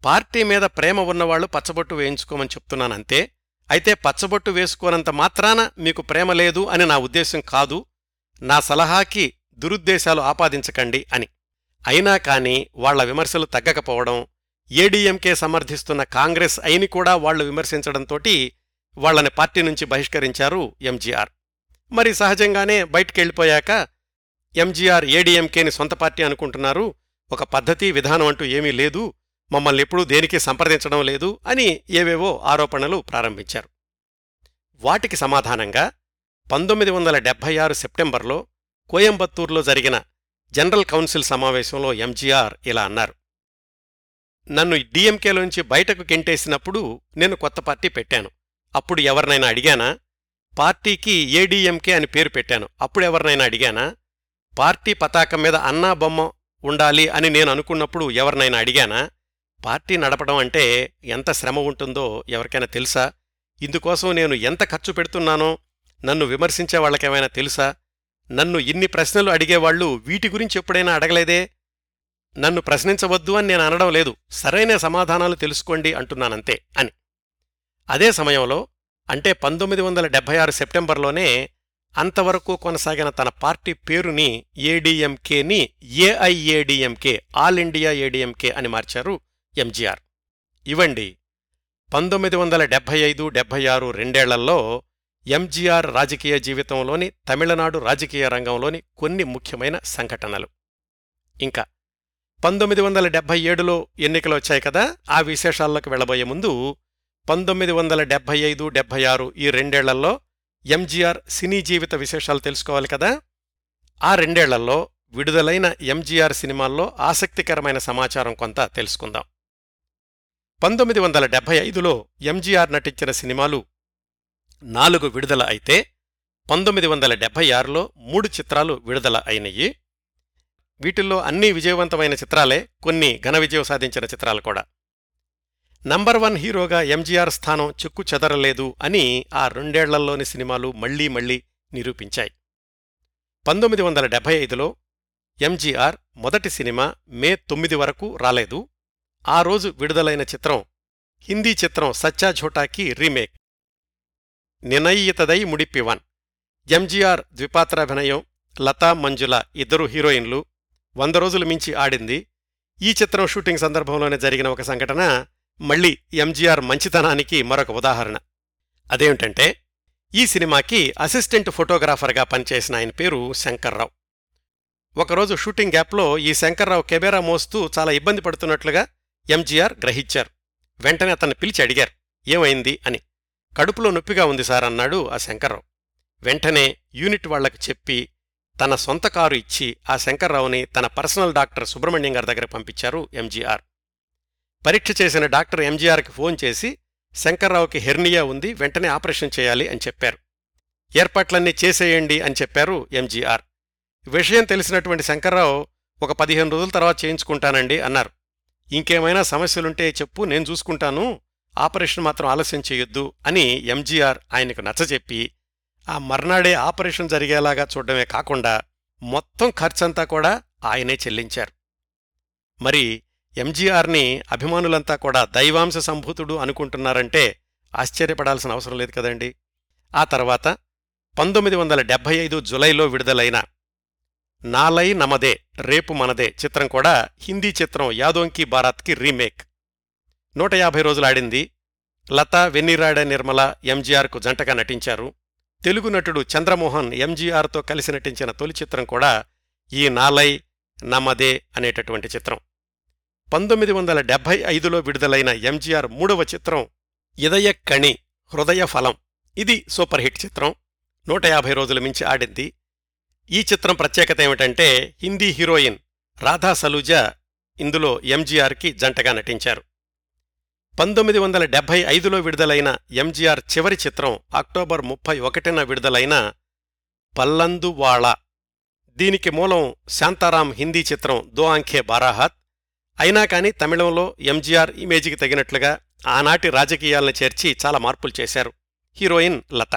పార్టీ మీద ప్రేమ ఉన్నవాళ్లు పచ్చబొట్టు వేయించుకోమని చెప్తున్నానంతే. అయితే పచ్చబొట్టు వేసుకోనంత మాత్రాన మీకు ప్రేమ లేదు అని నా ఉద్దేశం కాదు, నా సలహాకి దురుద్దేశాలు ఆపాదించకండి అని. అయినా కాని వాళ్ల విమర్శలు తగ్గకపోవడం, ఏడీఎంకే సమర్థిస్తున్న కాంగ్రెస్ అయిని కూడా వాళ్లు విమర్శించడంతోటి వాళ్లని పార్టీ నుంచి బహిష్కరించారు ఎంజీఆర్. మరి సహజంగానే బయటికెళ్ళిపోయాక ఎంజీఆర్ ఏడీఎంకేని సొంత పార్టీ అనుకుంటున్నారు, ఒక పద్ధతి విధానం అంటూ ఏమీ లేదు, మమ్మల్ని ఎప్పుడూ దేనికి సంప్రదించడం లేదు అని ఏవేవో ఆరోపణలు ప్రారంభించారు. వాటికి సమాధానంగా 1976 సెప్టెంబర్లో కోయంబత్తూర్లో జరిగిన జనరల్ కౌన్సిల్ సమావేశంలో ఎంజీఆర్ ఇలా అన్నారు. నన్ను డీఎంకేలోంచి బయటకు గెంటేసినప్పుడు నేను కొత్త పార్టీ పెట్టాను. అప్పుడు ఎవరినైనా అడిగానా? పార్టీకి ఏడీఎంకే అని పేరు పెట్టాను. అప్పుడు ఎవరినైనా అడిగానా? పార్టీ పతాకం మీద అన్నా బొమ్మ ఉండాలి అని నేను అనుకున్నప్పుడు ఎవరినైనా అడిగానా? పార్టీ నడపడం అంటే ఎంత శ్రమ ఉంటుందో ఎవరికైనా తెలుసా? ఇందుకోసం నేను ఎంత ఖర్చు పెడుతున్నానో నన్ను విమర్శించే వాళ్ళకేమైనా తెలుసా? నన్ను ఇన్ని ప్రశ్నలు అడిగేవాళ్లు వీటి గురించి ఎప్పుడైనా అడగలేదే. నన్ను ప్రశ్నించవద్దు అని నేను అనడం లేదు, సరైన సమాధానాలు తెలుసుకోండి అంటున్నానంతే అని. అదే సమయంలో, అంటే 1976 సెప్టెంబర్లోనే అంతవరకు కొనసాగిన తన పార్టీ పేరుని ఏడీఎంకేని ఏఐఏడీఎంకే, ఆల్ ఇండియా ఏడీఎంకే అని మార్చారు ఎంజీఆర్. ఇవండి 1975-76 రెండేళ్లలో ఎంజీఆర్ రాజకీయ జీవితంలోని తమిళనాడు రాజకీయ రంగంలోని కొన్ని ముఖ్యమైన సంఘటనలు. ఇంకా 1977లో ఎన్నికలు వచ్చాయి కదా, ఆ విశేషాల్లోకి వెళ్లబోయే ముందు 1975-76 ఈ రెండేళ్లలో ఎంజీఆర్ సినీ జీవిత విశేషాలు తెలుసుకోవాలి కదా. ఆ రెండేళ్లలో విడుదలైన ఎంజీఆర్ సినిమాల్లో ఆసక్తికరమైన సమాచారం కొంత తెలుసుకుందాం. 1975లో ఎంజీఆర్ నటించిన సినిమాలు 4 విడుదల అయితే, 1976లో 3 చిత్రాలు విడుదల అయినయి. వీటిల్లో అన్నీ విజయవంతమైన చిత్రాలే, కొన్ని ఘన విజయం సాధించిన చిత్రాలు కూడా. #1 హీరోగా ఎంజీఆర్ స్థానం చెక్కు చెదరలేదు అని ఆ రెండేళ్లలోని సినిమాలు మళ్లీ మళ్లీ నిరూపించాయి. 1975లో ఎంజీఆర్ మొదటి సినిమా మే 9 వరకు రాలేదు. ఆ రోజు విడుదలైన చిత్రం హిందీ చిత్రం సచ్చా ఝూఠాకి రీమేక్ నినయ్యితదై ముడిప్పివన్. ఎంజీఆర్ ద్విపాత్రాభినయం, లతా మంజుల ఇద్దరు హీరోయిన్లు. 100 రోజులు మించి ఆడింది. ఈ చిత్రం షూటింగ్ సందర్భంలోనే జరిగిన ఒక సంఘటన మళ్లీ ఎంజీఆర్ మంచితనానికి మరొక ఉదాహరణ. అదేమిటంటే, ఈ సినిమాకి అసిస్టెంట్ ఫోటోగ్రాఫర్గా పనిచేసిన ఆయన పేరు శంకర్రావు. ఒకరోజు షూటింగ్ గ్యాప్లో ఈ శంకర్రావు కెమెరా మోస్తూ చాలా ఇబ్బంది పడుతున్నట్లుగా ఎంజీఆర్ గ్రహించారు. వెంటనే అతన్ని పిలిచి అడిగారు, ఏమైంది అని. కడుపులో నొప్పిగా ఉంది సార్ అన్నాడు ఆ శంకర్రావు. వెంటనే యూనిట్ వాళ్లకు చెప్పి తన సొంత కారు ఇచ్చి ఆ శంకర్రావుని తన పర్సనల్ డాక్టర్ సుబ్రహ్మణ్యం గారి దగ్గర పంపించారు ఎంజీఆర్. పరీక్ష చేసిన డాక్టర్ ఎంజీఆర్కి ఫోన్ చేసి శంకర్రావుకి హెర్నియా ఉంది, వెంటనే ఆపరేషన్ చేయాలి అని చెప్పారు. ఏర్పాట్లన్నీ చేసేయండి అని చెప్పారు ఎంజీఆర్. విషయం తెలిసినటువంటి శంకర్రావు ఒక 15 రోజుల తర్వాత చేయించుకుంటానండి అన్నారు. ఇంకేమైనా సమస్యలుంటే చెప్పు, నేను చూసుకుంటాను, ఆపరేషన్ మాత్రం ఆలస్యం చేయొద్దు అని ఎంజీఆర్ ఆయనకు నచ్చజెప్పి ఆ మర్నాడే ఆపరేషన్ జరిగేలాగా చూడడమే కాకుండా మొత్తం ఖర్చంతా కూడా ఆయనే చెల్లించారు. మరి ఎంజీఆర్ని అభిమానులంతా కూడా దైవాంశ సంభూతుడు అనుకుంటున్నారంటే ఆశ్చర్యపడాల్సిన అవసరం లేదు కదండి. ఆ తర్వాత 1975 జులైలో విడుదలైన నాలై నమదే రేపు మనదే చిత్రం కూడా హిందీ చిత్రం యాదోంకి బారాత్కి రీమేక్. 150 రోజులు ఆడింది. లతా వెన్నీరాడ నిర్మల ఎంజీఆర్కు జంటగా నటించారు. తెలుగు నటుడు చంద్రమోహన్ ఎంజీఆర్తో కలిసి నటించిన తొలి చిత్రం కూడా ఈ నాలై నమదే అనేటటువంటి చిత్రం. 1975లో విడుదలైన ఎంజీఆర్ మూడవ చిత్రం ఇదయ కణి హృదయ ఫలం. ఇది సూపర్ హిట్ చిత్రం. 150 రోజులు మించి ఆడింది. ఈ చిత్రం ప్రత్యేకత ఏమిటంటే హిందీ హీరోయిన్ రాధా సలూజా ఇందులో ఎంజీఆర్కి జంటగా నటించారు. 1975లో విడుదలైన ఎంజీఆర్ చివరి చిత్రం అక్టోబర్ 31న విడుదలైన పల్లందువాళ. దీనికి మూలం శాంతారాం హిందీ చిత్రం దో ఆంఖే బారాహత్. అయినా కానీ తమిళంలో ఎంజీఆర్ ఇమేజ్కి తగినట్లుగా ఆనాటి రాజకీయాలను చేర్చి చాలా మార్పులు చేశారు. హీరోయిన్ లత.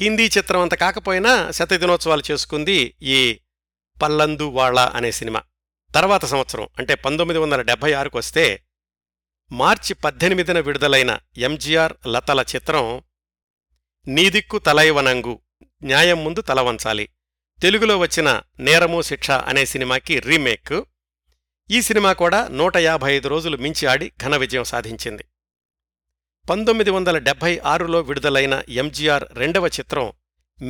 హిందీ చిత్రం అంత కాకపోయినా శతదినోత్సవాలు చేసుకుంది ఈ పల్లందువాళ అనే సినిమా. తర్వాత సంవత్సరం అంటే 1976కు వస్తే మార్చి 18న విడుదలైన ఎంజీఆర్ లతల చిత్రం నీదిక్కు తలైవనంగు, న్యాయం ముందు తలవంచాలి, తెలుగులో వచ్చిన నేరము శిక్ష అనే సినిమాకి రీమేక్. ఈ సినిమా కూడా 155 రోజులు మించి ఆడి ఘన విజయం సాధించింది. 1976లో విడుదలైన ఎంజీఆర్ రెండవ చిత్రం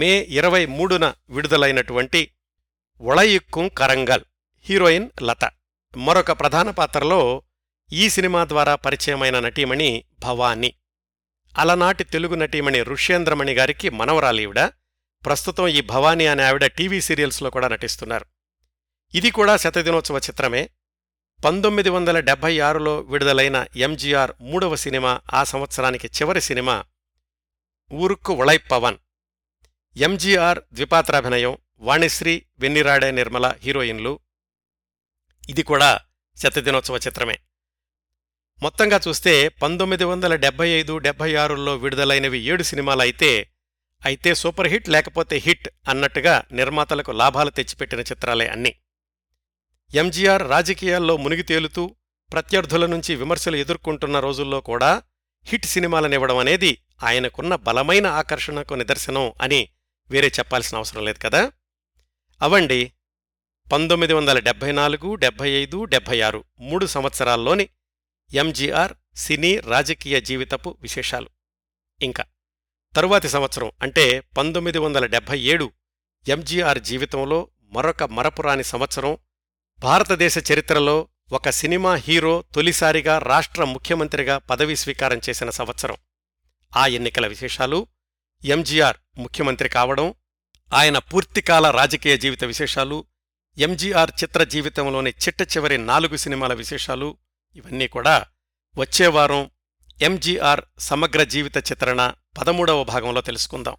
మే 23న విడుదలైనటువంటి ఒళయిక్కుం కరంగల్. హీరోయిన్ లత. మరొక ప్రధాన పాత్రలో ఈ సినిమా ద్వారా పరిచయమైన నటీమణి భవానీ. అలనాటి తెలుగు నటీమణి ఋష్యేంద్రమణి గారికి మనవరాలీవిడ. ప్రస్తుతం ఈ భవానీ అనే ఆవిడ టీవీ సీరియల్స్లో కూడా నటిస్తున్నారు. ఇది కూడా శతదినోత్సవ చిత్రమే. 1976లో విడుదలైన ఎంజీఆర్ మూడవ సినిమా, ఆ సంవత్సరానికి చివరి సినిమా ఊరుక్కు ఉళైప్పవన్. ఎంజీఆర్ ద్విపాత్రాభినయం, వాణిశ్రీ, వెన్నిరాడే నిర్మల హీరోయిన్లు. ఇది కూడా శతదినోత్సవ చిత్రమే. మొత్తంగా చూస్తే 1975, 76లో విడుదలైనవి 7 సినిమాలైతే అయితే సూపర్ హిట్ లేకపోతే హిట్ అన్నట్టుగా నిర్మాతలకు లాభాలు తెచ్చిపెట్టిన చిత్రాలే అన్నీ. ఎంజీఆర్ రాజకీయాల్లో మునిగి తేలుతూ ప్రత్యర్థుల నుంచి విమర్శలు ఎదుర్కొంటున్న రోజుల్లో కూడా హిట్ సినిమాలనివ్వడం అనేది ఆయనకున్న బలమైన ఆకర్షణకు నిదర్శనం అని వేరే చెప్పాల్సిన అవసరం లేదు కదా. అవండి 1974, 75, 76 3 సంవత్సరాల్లోని ఎంజీఆర్ సినీ రాజకీయ జీవితపు విశేషాలు. ఇంకా తరువాతి సంవత్సరం అంటే 1977 ఎంజీఆర్ జీవితంలో మరొక మరపురాని సంవత్సరం. భారతదేశ చరిత్రలో ఒక సినిమా హీరో తొలిసారిగా రాష్ట్ర ముఖ్యమంత్రిగా పదవీ స్వీకారం చేసిన సంవత్సరం. ఆ ఎన్నికల విశేషాలు, ఎంజీఆర్ ముఖ్యమంత్రి కావడం, ఆయన పూర్తికాల రాజకీయ జీవిత విశేషాలు, ఎంజీఆర్ చిత్ర జీవితంలోని చిట్టచివరి 4 సినిమాల విశేషాలు, ఇవన్నీ కూడా వచ్చేవారం ఎంజీఆర్ సమగ్ర జీవిత చిత్రణ 13వ భాగంలో తెలుసుకుందాం.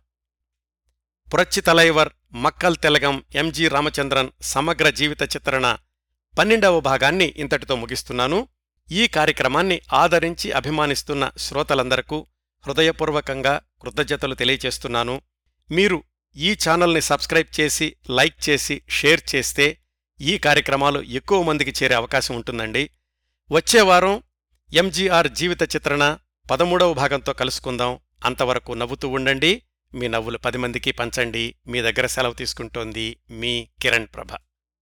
పురచ్చి తలైవర్ మక్కల్ తెలగం ఎంజీ రామచంద్రన్ సమగ్ర జీవిత చిత్రణ 12వ భాగాన్ని ఇంతటితో ముగిస్తున్నాను. ఈ కార్యక్రమాన్ని ఆదరించి అభిమానిస్తున్న శ్రోతలందరకు హృదయపూర్వకంగా కృతజ్ఞతలు తెలియచేస్తున్నాను. మీరు ఈ ఛానల్ని సబ్స్క్రైబ్ చేసి, లైక్ చేసి, షేర్ చేస్తే ఈ కార్యక్రమాలు ఎక్కువ మందికి చేరే అవకాశం ఉంటుందండి. వచ్చేవారం ఎంజీఆర్ జీవిత చిత్రణ 13వ భాగంతో కలుసుకుందాం. అంతవరకు నవ్వుతూ ఉండండి. మీ నవ్వులు 10 మందికి పంచండి. మీ దగ్గర సెలవు తీసుకుంటోంది మీ కిరణ్ ప్రభ.